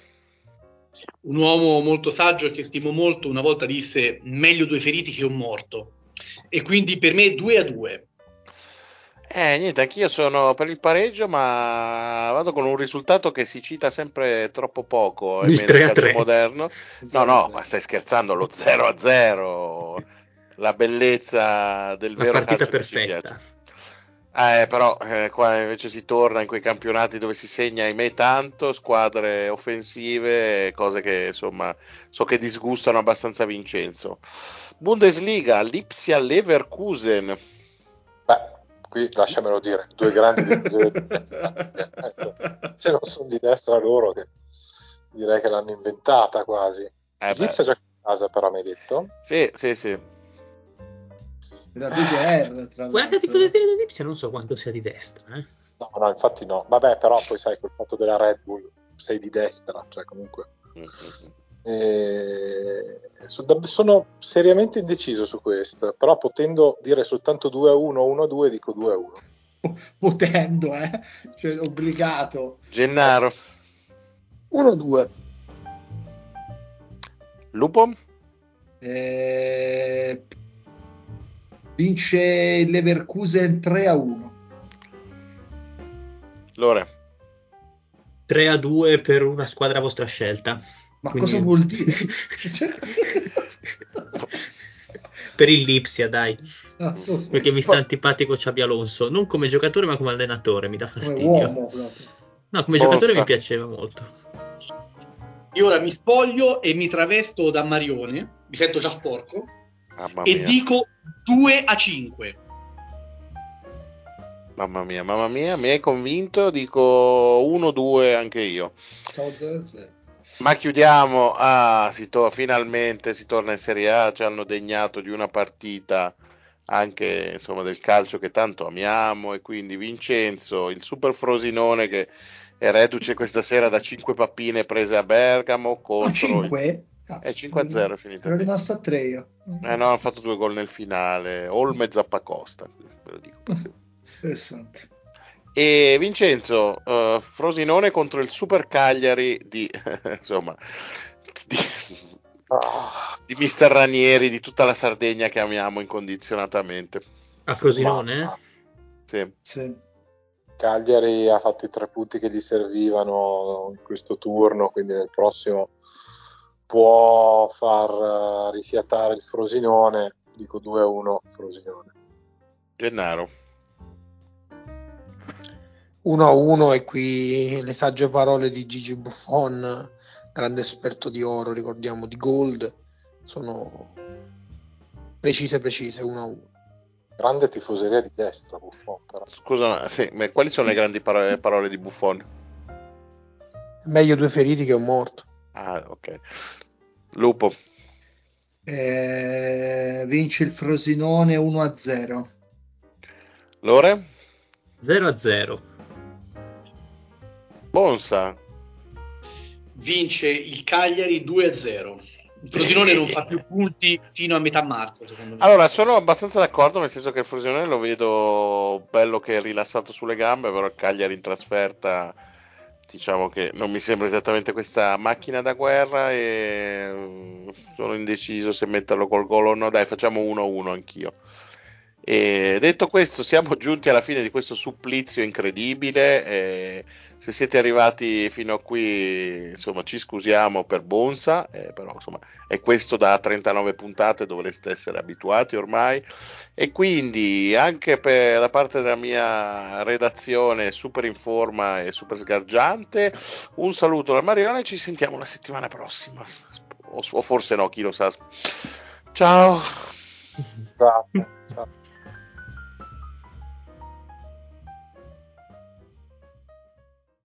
Un uomo molto saggio che stimo molto, una volta disse meglio due feriti che un morto, e quindi per me due a due. Eh, niente, anch'io sono per il pareggio, ma vado con un risultato che si cita sempre troppo poco. Il tre a tre moderno. No, no, ma stai scherzando, lo zero a zero, la bellezza del vero calcio. La partita perfetta. Eh, però eh, qua invece si torna in quei campionati dove si segna, ahimè, tanto, squadre offensive, cose che insomma so che disgustano abbastanza Vincenzo. Bundesliga, Lipsia Leverkusen. Beh, qui lasciamelo dire, due grandi tifoserie di destra, se non sono di destra loro, che direi che l'hanno inventata quasi. Eh, Lipsia gioca in casa, però mi hai detto? Sì, sì, sì. La B D R, tra guarda, tifoserie di Lipsia non so quanto sia di destra. Eh. No, no, infatti no. Vabbè, però poi sai, col fatto della Red Bull sei di destra, cioè comunque. Mm-hmm. E... sono seriamente indeciso su questo, però potendo dire soltanto due a uno o uno a due dico due a uno. Potendo, eh? Cioè obbligato. Gennaro? uno a due. Lupo? Eh... vince Leverkusen tre a uno. Lore? tre a due per una squadra a vostra scelta. Ma quindi... cosa vuol dire? per il Lipsia, dai, ah, okay. Perché mi sta Poi... antipatico Xabi Alonso, non come giocatore ma come allenatore, mi dà fastidio. Come uomo, no, come Bonsa. Giocatore mi piaceva molto. Io ora mi spoglio e mi travesto da Marione, mi sento già sporco, ah, e dico due a cinque. Mamma mia, mamma mia, mi hai convinto, dico uno due anche io. Ciao, ma chiudiamo, ah, si to- finalmente si torna in Serie A, ci hanno degnato di una partita anche insomma del calcio che tanto amiamo, e quindi Vincenzo, il super Frosinone che è reduce questa sera da cinque pappine prese a Bergamo contro... cinque? Cazzo, è cinque a zero, è finita. Ero rimasto a tre io. Eh no, hanno fatto due gol nel finale, Olme Zappacosta, ve lo dico. Interessante. E Vincenzo, uh, Frosinone contro il Super Cagliari di insomma di, di mister Ranieri, di tutta la Sardegna che amiamo incondizionatamente. A Frosinone? Ma, sì. Sì. Cagliari ha fatto i tre punti che gli servivano in questo turno, quindi nel prossimo può far rifiatare il Frosinone, dico due a uno Frosinone. Gennaro. uno a uno, e qui le sagge parole di Gigi Buffon, grande esperto di oro, ricordiamo, di gold, sono precise precise, uno a uno. Grande tifoseria di destra Buffon, però. Scusa, ma, sì, ma quali sono le grandi parole, parole di Buffon? Meglio due feriti che un morto. Ah, ok. Lupo. Eh, vince il Frosinone uno a zero. Lore? zero a zero. Bonsa. Vince il Cagliari due a zero. Il Frosinone non fa più punti fino a metà marzo, secondo me. Allora, sono abbastanza d'accordo, nel senso che il Frosinone lo vedo bello che è rilassato sulle gambe, però il Cagliari in trasferta diciamo che non mi sembra esattamente questa macchina da guerra, e sono indeciso se metterlo col gol o no. Dai, facciamo uno a uno anch'io. E detto questo, siamo giunti alla fine di questo supplizio incredibile, e se siete arrivati fino a qui insomma ci scusiamo per Bonsa, eh, però insomma è questo, da trentanove puntate dovreste essere abituati ormai, e quindi anche per la parte della mia redazione super in forma e super sgargiante un saluto da Marione, ci sentiamo la settimana prossima, o, o forse no, chi lo sa. Ciao, ciao.